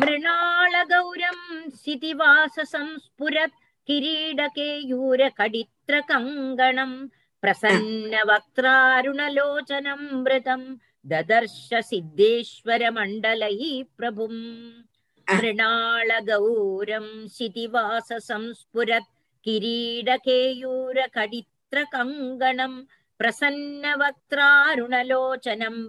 மிருணாள கௌரம் சிதிவாசசம் ஸ்புரத் கிரீடகேயூர கடித்ர கங்கணம் பிரசன்ன வக்த்ராருணலோச்சனம் மிருதம் ததர்ஷ சித்தேஸ்வர மண்டலை பிரபும் மிருணாள கௌரம் சிதிவாசசம் ஸ்புரத் கிரீடகேயூர கடித்ர கங்கணம் பிரசன்ன வக்த்ராருணலோச்சனம்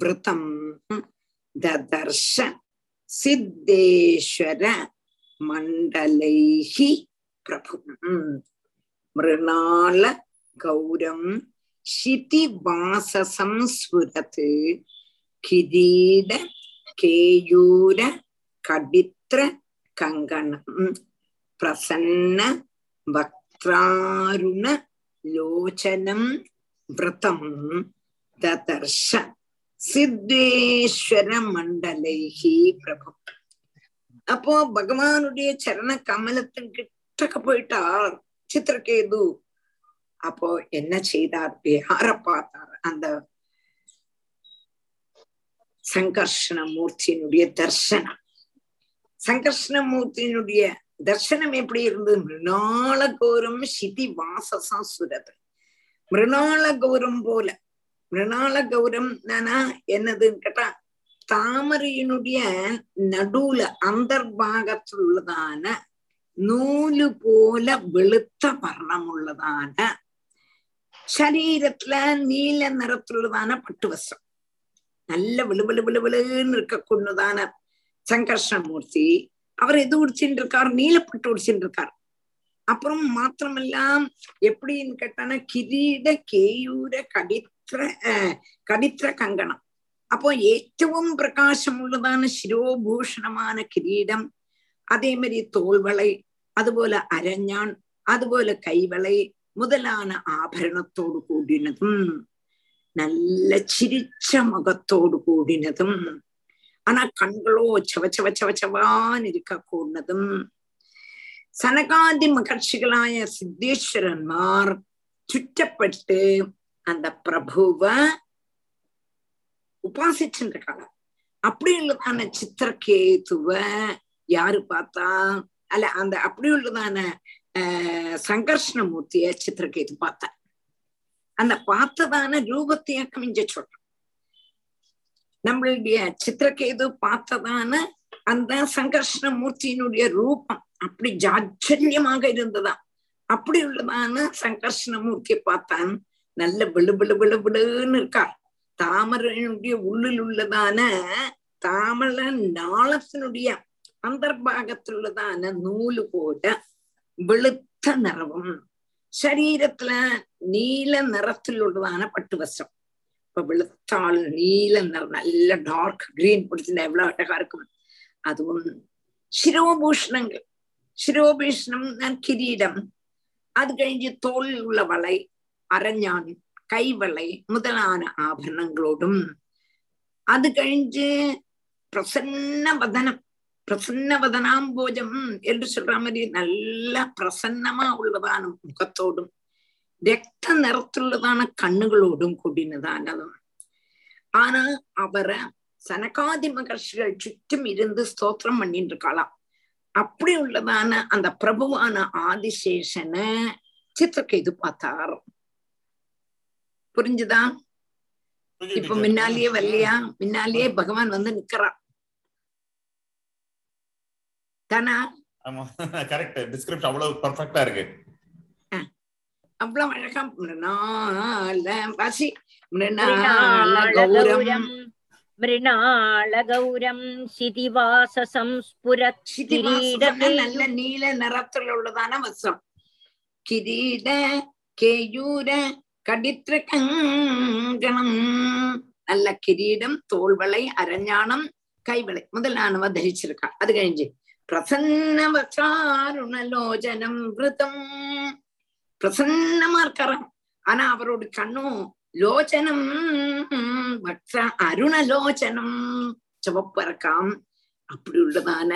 மிருதம் ததர்ஷ சித்தேஸ்வர மண்டலை பிரபு பிரபும் மிருணாள கௌரம் சிதிவாசசம் ஸ்புரத் கிரீட கேயூர கடித்ர கங்கணம் பிரசன்ன வக்த்ர அருண லோச்சனம் விரதம் ததர்ஷ சித்தேஸ்வர மண்டலைஹி பிரபும் மிருணாள கௌரம் சிதிவாசசம் ஸ்புரத் கிரீட கேயூர கடித்ர கங்கணம் பிரசன்ன வக்த்ராருண லோச்சனம் விரதம் ததர்ஷ சித்தேஸ்வர மண்டலைஹி பிரபு. அப்போ பகவானுடைய சரண கமலத்தின் கிட்டக்க போயிட்டார் சித்திரகேது. அப்போ என்ன செய்தார்? யார பார்த்தார்? அந்த சங்கர்ஷண மூர்த்தியினுடைய தர்சனம். சங்கர்ஷண மூர்த்தியினுடைய தர்சனம் எப்படி இருந்தது? மிருணாள கௌரம் சிதி வாசசம் சுரது. மிருணாள கௌரம் போல, மிருணாள கௌரம் என்னதுன்னு கேட்டா தாமரையினுடைய நடுவுல அந்தர்பாகத்தில் உள்ளதான நூலு போல வெளுத்த வர்ணம் உள்ளதான சரீரத்துல நீல நிறத்துள்ளதான பட்டுவசம், நல்ல விழுவிழு விழுவிழுன்னு இருக்க கொண்டுதான சங்கர்ஷமூர்த்தி அவர் எது உடிச்சுட்டு இருக்கார்? நீலப்பட்டு உடிச்சுட்டு இருக்கார். அப்புறம் மாத்திரமெல்லாம் எப்படின்னு கேட்டானா கிரீட கேயூர கடித்ர அஹ் கடித்ர கங்கணம். அப்போ ஏற்றவும் பிரகாசம் உள்ளதான சிரோபூஷணமான கிரீடம், அதே மாதிரி தோல்வளை, அதுபோல அரஞ்சான், அதுபோல கைவளை முதலான ஆபரணத்தோடு கூடினதும் நல்ல சிரிச்ச முகத்தோடு கூடினதும், ஆனா கண்களோ சவ சவ சவ சவான் இருக்க கூடினதும் சனகாதி மகர்ஷிகளாய சித்தேஸ்வரன்மார் சுற்றப்பட்டு அந்த பிரபுவ உபாசிச்சுருக்காங்க. அப்படி உள்ளதான சித்திரகேதுவ யாரு பார்த்தா? அல்ல, அந்த அப்படி உள்ளதான அஹ் சங்கர்ஷண மூர்த்திய சித்திரகேது பார்த்தா. அந்த பார்த்ததான ரூபத்தைய கமிஞ்ச சொல்ற நம்மளுடைய சித்திரகேது பார்த்ததான அந்த சங்கர்ஷண மூர்த்தியினுடைய ரூபம் அப்படி ஜாச்சல்யமாக இருந்ததா? அப்படி உள்ளதான சங்கர்ஷண மூர்த்தியை பார்த்தான். நல்ல விழு விழு விழு விழுன்னு இருக்கார். தாமரையினுடைய உள்ளில் உள்ளதான தாமரை நாளத்தினுடைய அந்தர்பாகத்தில் உள்ளதான நூலு போல வெளுத்த நிறவும், சரீரத்துல நீல நிறத்தில் உள்ளதான பட்டு வசம். இப்ப வெளுத்தாள் நீல நிறம், நல்ல டார்க் கிரீன் பிடிச்சிருந்தா எவ்வளவு அழகா இருக்கும். அதுவும் சிரோபூஷணங்கள், சிரோபூஷணம் கிரீடம், அது கழிஞ்சு தோல் உள்ள வலை, அரஞ்சான், கைவளை முதலான ஆபரணங்களோடும், அது கழிஞ்சு பிரசன்ன வதனம், பிரசன்ன வதனாம்போஜம் என்று சொல்ற மாதிரி நல்ல பிரசன்னமா உள்ளதான முகத்தோடும் ரத்த நிறத்துள்ளதான கண்ணுகளோடும் கூடினதானதும். ஆனா அவரை சனகாதி மகர்ஷிகள் சுற்றும் இருந்து ஸ்தோத்திரம் பண்ணிட்டு இருக்காளாம். அப்படி உள்ளதான அந்த பிரபுவான ஆதிசேஷனை சித்திரகேது பார்த்தார். புரிஞ்சுதா? இப்ப முன்னாலேயே வரலையா? முன்னாலேயே பகவான் வந்து நிக்கிறார் தானா? அவ்வளவு அழகா மிருணாள வாசி மிருணாள கௌரம் மிருணாள கௌரம் சிதிவாசம் ஸ்புரத் கிரீடம். நல்ல நீல நிறத்தில் உள்ளதான வசம். கிரீட கேயூர கடித்ர கங்கணம். நல்ல கிரீடம், தோள்வளை, அரஞானம், கைவளை முதலானவ தரிச்சிருக்கா. அது கழிஞ்சு பிரசன்னவச்சாருணலோஜனம் விருதம். பிரசன்னமா இருக்காராம். ஆனா அவரோட கண்ணும் லோச்சனம் வட்ச அருணலோச்சனம் சிவப்பறக்காம். அப்படி உள்ளதான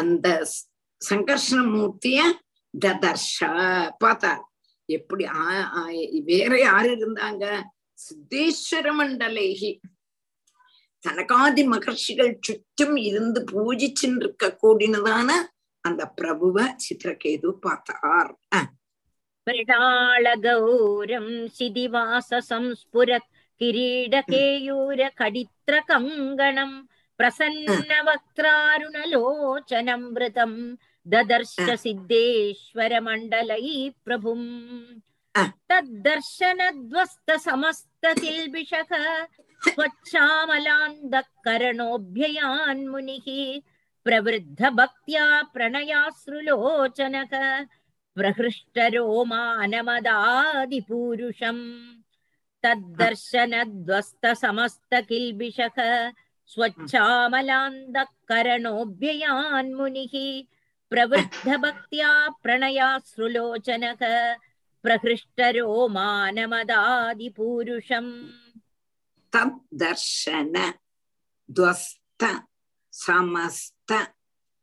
அந்த சங்கர்ஷண மூர்த்திய ததர்ஷ பார்த்தார். எப்படி வேற யாரு இருந்தாங்க? சித்தேஸ்வர மண்டலேகி தனகாதி மகர்ஷிகள் சுற்றும் இருந்து பூஜிச்சுட்டு இருக்க கூடினதான அந்த பிரபுவ சித்ரகேது பார்த்தார். மிருடாளகௌரம் சிதிவாசம் ஸ்புரத் கிரீடகேயூர கடித்ர கங்கணம் பிரசன்ன வக்த்ராருணலோச்சனம் விருதம் ததர்ஷ சித்தேஸ்வர மண்டலை பிரபும். தத்தர்ஷனத்வஸ்த சமஸ்த தில்பிஷக ஸ்வச்சாமலாந்த கரணோப்யயான் முனிஹி பிரவிருத்த பக்தியா பிரணயாஸ்ருலோச்சனக பிரஹிஷ்டரோமானமதாதி பூருஷம். தத்தர்ஷனத்வஸ்த சமஸ்த கில்பிஷக ஸ்வச்சாமலாந்த கரணோப்யயான் முனிஹி பிரவிருத்த பக்தியா பிரணயாஸ்ருலோச்சனக பிரஹிஷ்டரோமானமதாதி பூருஷம். தர்ஷன துவஸ்த சமஸ்த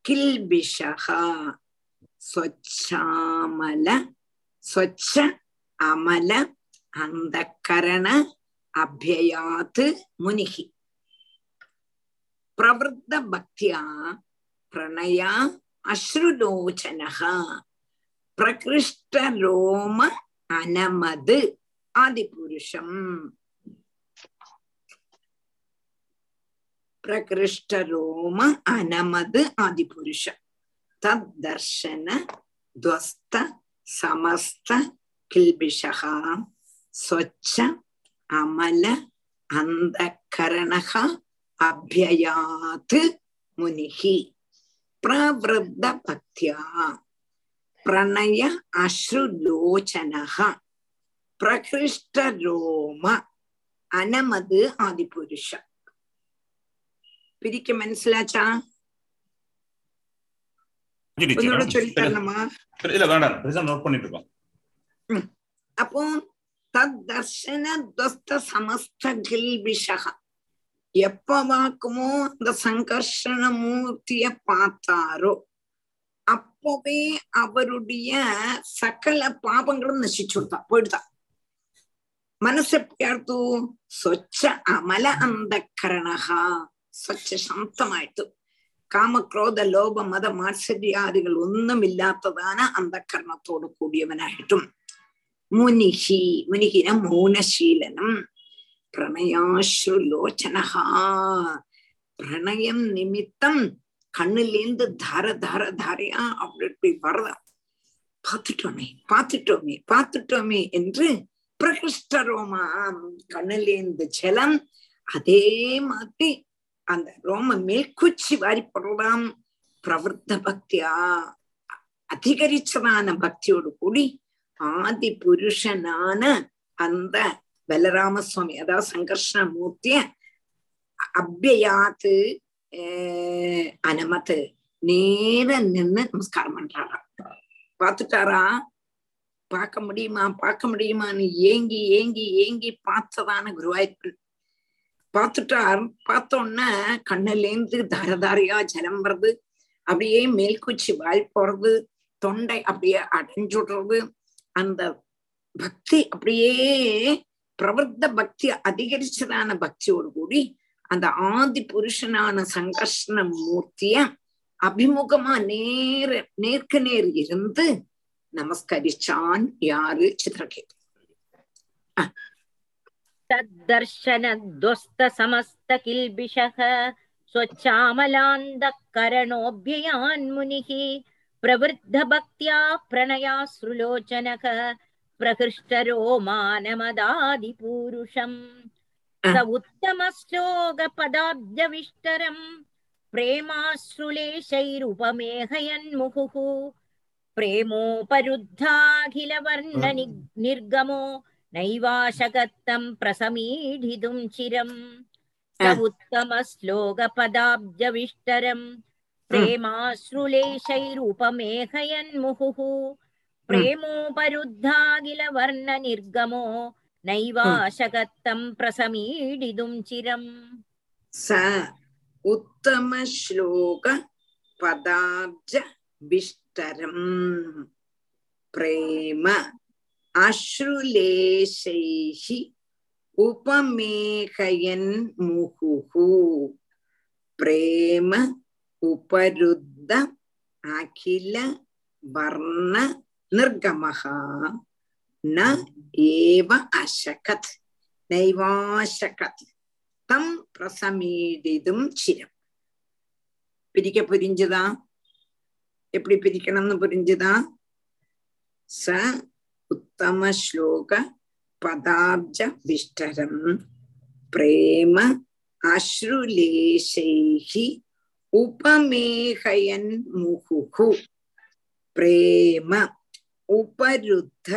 கில்பிஷஹா ஸ்வச்சாமல ஸ்வச்ச அமல அந்தக்கரண அப்யயாத் முனிஹி பிரவர்த்த பக்தியா பிரணயா அஸ்ருலோச்சனஹ பிரகிருஷ்ட ரோம அனமது ஆதிபுருஷம். பிரகிருஷ்டரோம அனமது ஆதிபுருஷம். தத்தர்ஷன துவஸ்த சமஸ்த கில்பிஷஹா ஸ்வச்ச அமல அந்தக்கரணஹா அப்யயாத் முனிஹி பிரவர்த்த பக்தியா பிரணய அஸ்ருலோச்சனஹ பிரகிருஷ்டரோம அனமது ஆதிபுருஷம். பிரிக்க மனசிலாச்சா? அப்போ தர்ஷன துவஸ்த சமஸ்த கில்பிஷஹ எப்ப வாக்குமோ அந்த சங்கர்ஷண மூர்த்திய பார்த்தாரோ அப்பவே அவருடைய சகல பாபங்களும் நசிச்சு கொடுத்தா போயிடுதான். மனசு எப்படி ஆடுத்து? சொச்ச அமல அந்த கரணகா സ്വച്ഛ ശാന്തമായിട്ടു കാമക്രോധ ലോഭ മത മാത്സര്യാദികൾ ഒന്നും ഇല്ലാത്തതാണ് അന്ധകരണത്തോട് കൂടിയവനായിട്ടും മുനിഹി മുനിഹിന മൗനശീലനം പ്രണയാശ്രുലോചനഹ പ്രണയം നിമിത്തം കണ്ണിലേന്ത് ധാര ധാര ധാരയാ അവിടെ വരത பார்த்துட்டோமே பார்த்துட்டோமே பார்த்துட்டோமே என்று பிரகிருஷ்டரோமாம் கண்ணிலேந்து ஜலம் அதே மாதிரி அந்த ரோம மேல்கூச்சி வாரி போடலாம். பிரவர்த்த பக்தியா அதிகரிச்சதான பக்தியோடு கூடி ஆதி புருஷனான அந்த பலராமசுவாமி அதாவது சங்கர்ஷண மூர்த்திய அப்யயாத்து அனமத்து நேர நின்று நமஸ்காரம் பண்றாராம். பார்த்துட்டாரா? பார்க்க முடியுமா பார்க்க முடியுமான்னு ஏங்கி ஏங்கி ஏங்கி பார்த்ததான குருவாயூர் பார்த்துட்டார். பார்த்தோன்னா கண்ணிலேந்து தாரதாரியா ஜலம் வருது, அப்படியே மேல்கூச்சி வாய் போறது, தொண்டை அப்படியே அடைஞ்சுடுறது. அந்த பக்தி அப்படியே பிரவர்த்த பக்தி அதிகரிச்சதான பக்தியோடு கூடி அந்த ஆதி புருஷனான சங்கர்ஷண மூர்த்திய அபிமுகமா நேர நேர்க்கு நேர் இருந்து நமஸ்கரிச்சான் யாரு? சித்ரகேது. தத்தர்ஷனத்வஸ்த சமஸ்த கில்பிஷஹ ஸ்வச்சாமலாந்த கரணோப்யயான் முனிஹி பிரவிருத்த பக்தியா பிரணயாஸ்ருலோச்சனக பிரகிருஷ்டரோமானமதாதி பூருஷம். स उत्तम श्लोक पदाब्ज विष्टरम प्रेमाश्रुलेशैरुपमेहयन् मुहुः प्रेमोपरुद्धाखिल वर्ण निर्गमो नैवाशकत्तं प्रसमीढितुं चिरं स उत्तम श्लोक पदाब्ज विष्टरम प्रेमाश्रुलेशैरुपमेहयन् मुहुः प्रेमोपरुद्धाखिल वर्ण निर्गमो नैवाशकत्तं प्रसमीढितुं चिरं स उत्तम श्लोक पदाब्ज विष्टरम प्रेम अश्रुलेशैहि उपमेखयन् मुहुहु प्रेम उपरुद्ध अखिल वर्ण निर्गमः न एव अशकत नैवाशकत தம் பிரசமீடிதும் சிரம். பிரிக்க புரிஞ்சுதா? எப்படி பிரிக்கணும்னு புரிஞ்சுதா? ச உத்தம ஸ்லோக பதாப்ஜ விஷ்டரம் பிரேம அஸ்ருலேஷைஹி உபமேஹயன் முஹுஹு பிரேம உபருத்த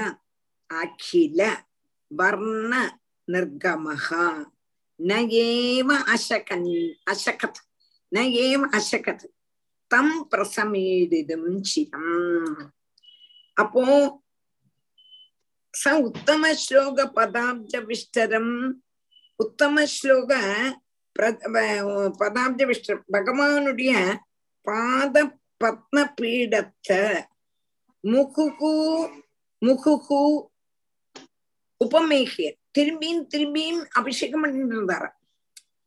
அகில வர்ண நிர்கமஹா நயேவ அசகன் அசகத் நயேவ அசகத் தம் பிரசமீடிதும் சிரம். அப்போ ச உத்தம ஸ்லோக பதாப்ஜ விஷ்டரம். உத்தம ஸ்லோக பதாப்ஜ விஷ்டரம் பகவானுடைய பாத பத்ம பீடத்தை முகுகு முகுகு உபமேகியர் திரும்பியும் திரும்பியும் அபிஷேகம் பண்ணிட்டு இருந்தார.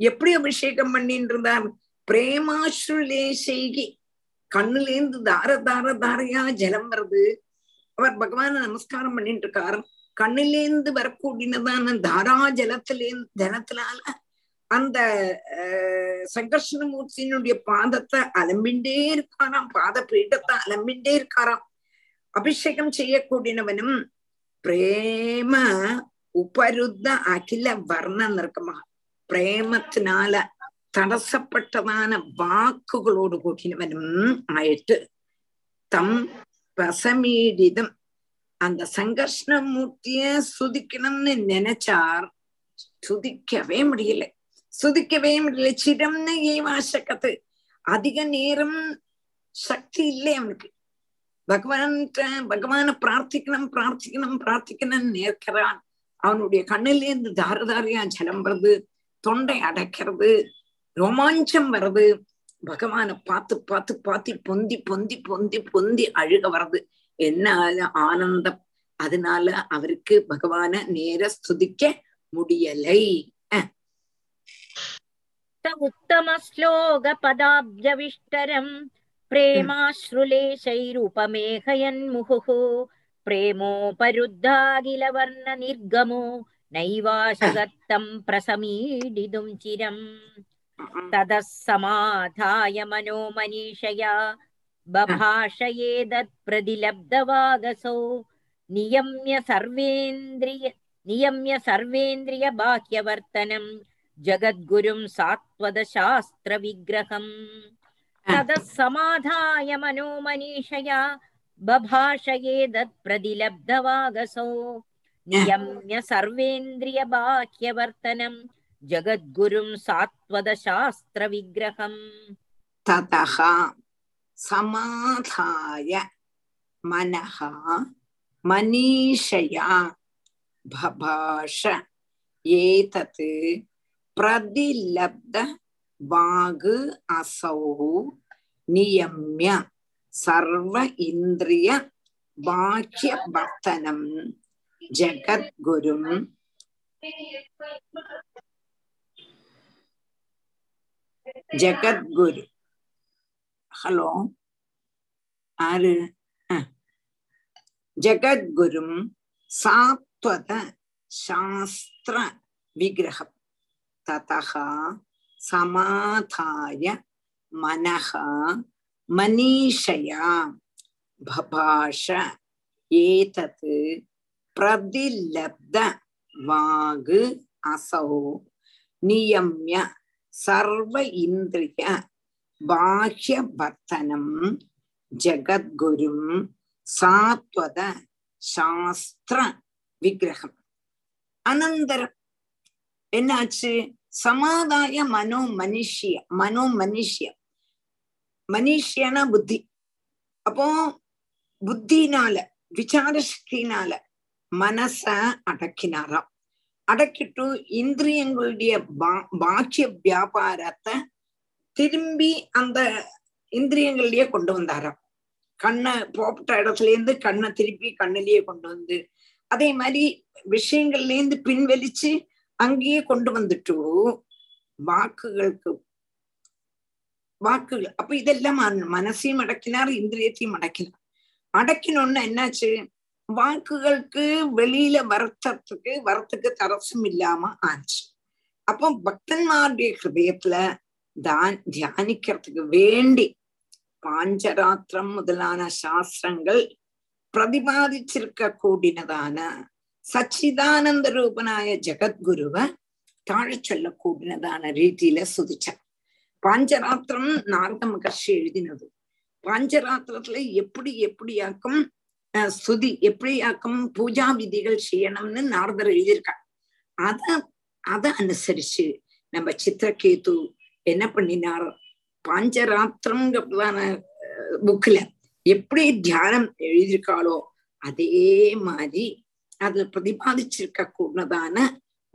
எப்படி அபிஷேகம் பண்ணிட்டு இருந்தார்? பிரேமாஸ்ருலேஷைகி கண்ணுலேந்து தார தார தாரையா ஜலம் வருது. அவர் பகவான நமஸ்காரம் பண்ணிட்டு இருக்கார். கண்ணிலேந்து வரக்கூடியதான தாரா ஜலத்திலே ஜலத்தினால அந்த சங்கர்ஷணமூர்த்தியினுடைய பாதத்தை அலம்பிண்டே இருக்காராம். பாத பீடத்தை அலம்பிண்டே இருக்காராம். அபிஷேகம் செய்யக்கூடியவனும் பிரேம உபருத்த அகில வர்ண நிற்கமா பிரேமத்தினால தடசப்பட்டதான வாக்குகளோடு கூடினவனும் ஆயிட்டு தம் பசமீடிதம் அந்த சங்கர்ஷ்ணமூர்த்திய சுதிக்கணும்னு நினைச்சார். சுதிக்கவே முடியல சுதிக்கவே முடியல சிரம்னு ஏவாசக்கத்து அதிக நேரம் சக்தி இல்லை அவனுக்கு. பகவான் பகவான பிரார்த்திக்கணும் பிரார்த்திக்கணும் பிரார்த்திக்கணும்னு நேர்க்கிறான். அவனுடைய கண்ணிலேந்து தாரதாரியா ஜலம் வருது. தொண்டை அடைக்கிறது. ரோமாஞ்சம் வருது. பகவான பார்த்து பார்த்து பார்த்து பொந்தி பொந்தி பொந்தி பொந்தி அழுக வருது. என்ன ஆனந்தம்! அதனால அவருக்கு பகவான நேர ஸ்துதிக்க முடியலை. உத்தம ஸ்லோக பதாப்ஜ விஷ்டரம் பிரேமாஸ்ருலேஷைருபமேகயன் முஹுஹு பிரேமோபருத்தாகில வர்ண நிர்கமோ நைவாசகத்தம் பிரசமீடிதும் சிரம். ததஸ்ஸமாதாய மனோமனிஷயா பபாஷயேதத் பிரதிலப்தவாகசோ நியம்ய சர்வேந்திரிய நியம்ய சர்வேந்திரிய பாஹ்யவர்த்தனம் ஜகத்குரும் சாத்வத சாஸ்திர விக்ரஹம். ததஸ்ஸமாதாய மனோமனிஷயா பிரதிலப்தவாகசோ நியம்ய சர்வேந்திரிய பாஹ்யவர்த்தனம் ஜகத்குரும் சாத்வத சாஸ்திர விக்ரஹம். ததஹ சமாதாய மனஹ மனிஷயா பபாஷ ஏதத் பிரதிலப்த வாகு அசௌ நியம்ய சர்வ இந்திரிய பாக்ய வர்த்தனம் ஜகத்குரும் ஜகத்குரு. ஹலோ ஆறு ஜகத்குரும் சாத்வத சாஸ்திர விக்ரஹம். ததஹா சமாதாய மனஹா மனிஷயா பபாஷ ஏதத் பிரதிலப்த வாகு அசௌ நியம்ய சர்வ இந்திரிய பாஹ்ய வர்த்தனம் ஜகத்குரும் சாத்வத சாஸ்திர விக்கிரகம். அனந்தரம் என்னாச்சு? சமாதாய மனோ மனுஷ்ய மனோ மனுஷ்ய மனுஷ்யனா புத்தி. அப்போ புத்தினால விசார சக்தினால மனச அடக்கினாராம். அடக்கிட்டு இந்திரியங்களுடைய பா பாக்கிய வியாபாரத்தை திரும்பி அந்த இந்திரியங்கள்லயே கொண்டு வந்தாராம். கண்ணை போட்ட இடத்துல இருந்து கண்ணை திருப்பி கண்ணிலேயே கொண்டு வந்து, அதே மாதிரி விஷயங்கள்ல இருந்து பின்வலிச்சு அங்கேயே கொண்டு வந்துட்டு வாக்குகளுக்கு வாக்குகள். அப்ப இதெல்லாம் மனசையும் அடக்கினார், இந்திரியத்தையும் அடக்கினார். அடக்கினோன்னா என்னாச்சு? வாக்குகளுக்கு வெளியில வருத்தத்துக்கு வரத்துக்கு தரசும் இல்லாம ஆச்சு. அப்போ பக்தன்மாருடைய ஹிருதயத்துல தான் தியானிக்கிறதுக்கு வேண்டி பாஞ்சராத்திரம் முதலான சாஸ்திரங்கள் பிரதிபாதிச்சிருக்க கூடினதான சச்சிதானந்த ரூபனாய ஜகத்குருவை தாழ சொல்ல கூடினதான ரீதியில சுதிச்சார். பாஞ்சராத்திரம் நாரத மகர்ஷி எழுதினது. பாஞ்சராத்திரத்துல எப்படி எப்படியாக்கும் ஸ்துதி எப்படியாக்கும் பூஜா விதிகள் செய்யணும்னு நாரதர் எழுதியிருக்காங்க. அத அத அனுசரிச்சு நம்ம சித்திரகேது என்ன பண்ணினார்? பாஞ்சராத்திரம்ங்கிறதான புக்ல எப்படி தியானம் எழுதியிருக்காளோ அதே மாதிரி அதுல பிரதிபாதிச்சிருக்க கூடதான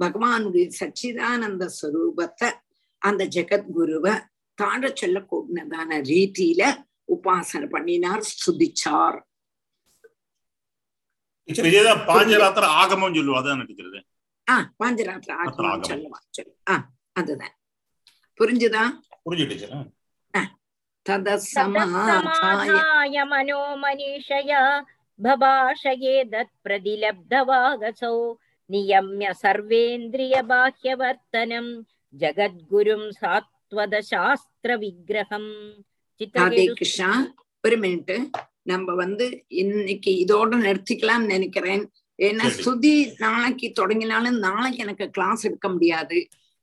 பகவானுடைய சச்சிதானந்த ஸ்வரூபத்தை அந்த ஜெகத்குருவை தாழ சொல்ல கூடதான ரீதியில உபாசனை பண்ணினார், ஸ்துதிச்சார். பாஞ்சராத்திர ஆகமம் சொல்லுவாங்க. ஆஹ் பாஞ்சராத்திர ஆகமம் சொல்லுவாங்க சொல்லு. ஆஹ் அதுதான் புரிஞ்சுதா? புரிஞ்சுட்டு மனோ மனிஷயா பிரதிலப்தவாகசோ நியம்ய சர்வேந்திரிய பாஹ்ய வர்த்தனம் ஜகத்குரும் சாத்வத சாஸ்திர விக்கிரகம். ராதே கிருஷ்ணா. ஒரு மினிட்டு, நம்ம வந்து இன்னைக்கு இதோட நிறுத்திக்கலாம்னு நினைக்கிறேன். ஏன்னா ஸ்துதி நாளைக்கு தொடங்கினாலும் நாளைக்கு எனக்கு கிளாஸ் எடுக்க முடியாது.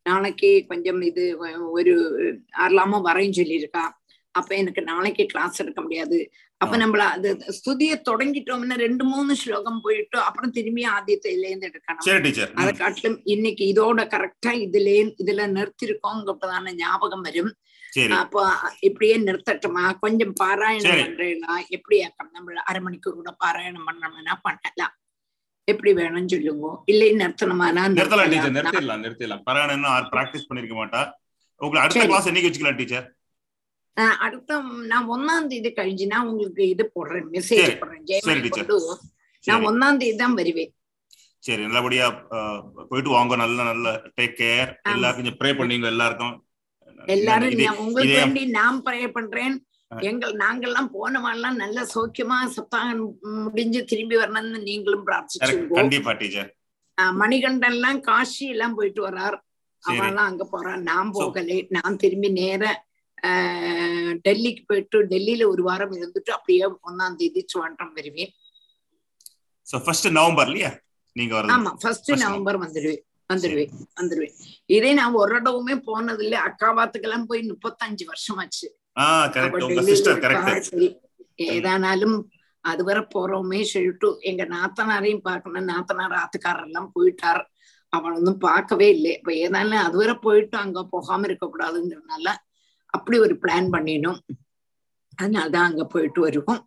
நாளைக்கு கொஞ்சம் இது ஒரு அல்லாம வரையும் சொல்லியிருக்கா. அப்ப எனக்கு நாளைக்கு கிளாஸ் எடுக்க முடியாது. அப்ப நம்மள அது ஸ்துதியை தொடங்கிட்டோம்னா ரெண்டு மூணு ஸ்லோகம் போயிட்டோம், அப்புறம் திரும்பி ஆதியத்திலேருந்து எடுக்கணும். அதை காட்டிலும் இன்னைக்கு இதோட கரெக்டா இதுல இதுல நிறுத்திருக்கோங்கப்பதான ஞாபகம் வரும். அப்போ இப்படியே நிறுத்தட்டுமா? கொஞ்சம் பாராயணம் பண்றேன்னா எப்படி ஆக்கம்? நம்மள அரை மணிக்கு கூட பாராயணம் பண்ணணும்னா பண்ணலாம். எப்படி வேணும்னு சொல்லுங்க. இல்லை நிறுத்தணுமானா நிறுத்தலாம். நிறுத்தலாம் பாராயணம் பிராக்டிஸ் பண்ணிருக்க மாட்டா. உங்களுக்கு அடுத்த கிளாஸ் என்னைக்கு வச்சுக்கலாம் டீச்சர்? அடுத்த நான் ஒன்னாம் தேதி கழிஞ்சுனா உங்களுக்கு இது போடுறேன், மெசேஜ் போடுறேன். நான் ஒன்னாம் தேதி தான் வருவேன். சரி, நல்லபடியா போயிட்டு வாங்க. நல்ல நல்ல டேக் கேர். எல்லாருக்கும் ப்ரே பண்ணீங்க. எல்லாருக்கும் எல்லாரும் உங்களுக்கு வேண்டி நான் ப்ரே பண்றேன். எங்கள் நாங்கெல்லாம் போன மாதிரிலாம் நல்ல சௌக்கியமா சப்தாகம் முடிஞ்சு திரும்பி வரணும்னு நீங்களும் பிரார்த்திச்சு. மணிகண்டன் எல்லாம் காஷி எல்லாம் போயிட்டு வர்றார். அவெல்லாம் அங்க போறான். நான் போகலை. நான் திரும்பி நேர ஆஹ் டெல்லிக்கு போயிட்டு டெல்லியில ஒரு வாரம் இருந்துட்டு அப்படியே ஒன்னாம் தேதி சுவாண்டம் வருவேன். ஆமா, ஃபர்ஸ்ட் நவம்பர் வந்துடுவேன் வந்துடுவேன் வந்துடுவேன் இதே நான் ஒரு இடவுமே போனது இல்லை. அக்காவாத்துக்கெல்லாம் போய் முப்பத்தஞ்சு வருஷமாச்சு. ஏதானாலும் அது வர போறோமே சொல்லிட்டு எங்க நாத்தனாரையும் பார்க்கணும். நாத்தனார் ஆத்துக்காரர் எல்லாம் போயிட்டார். அவன் ஒன்னும் பார்க்கவே இல்லை. இப்ப ஏதாலும் அது வர போயிட்டு அங்க போகாம இருக்க கூடாதுங்கிறதுனால அப்படி ஒரு பிளான் பண்ணினோம். அதனாலதான் அங்க போயிட்டு வருவோம்.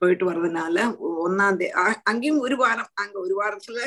போயிட்டு வர்றதுனால ஒன்னாம் தேதி அங்கேயும் ஒரு வாரம், அங்க ஒரு வாரத்துல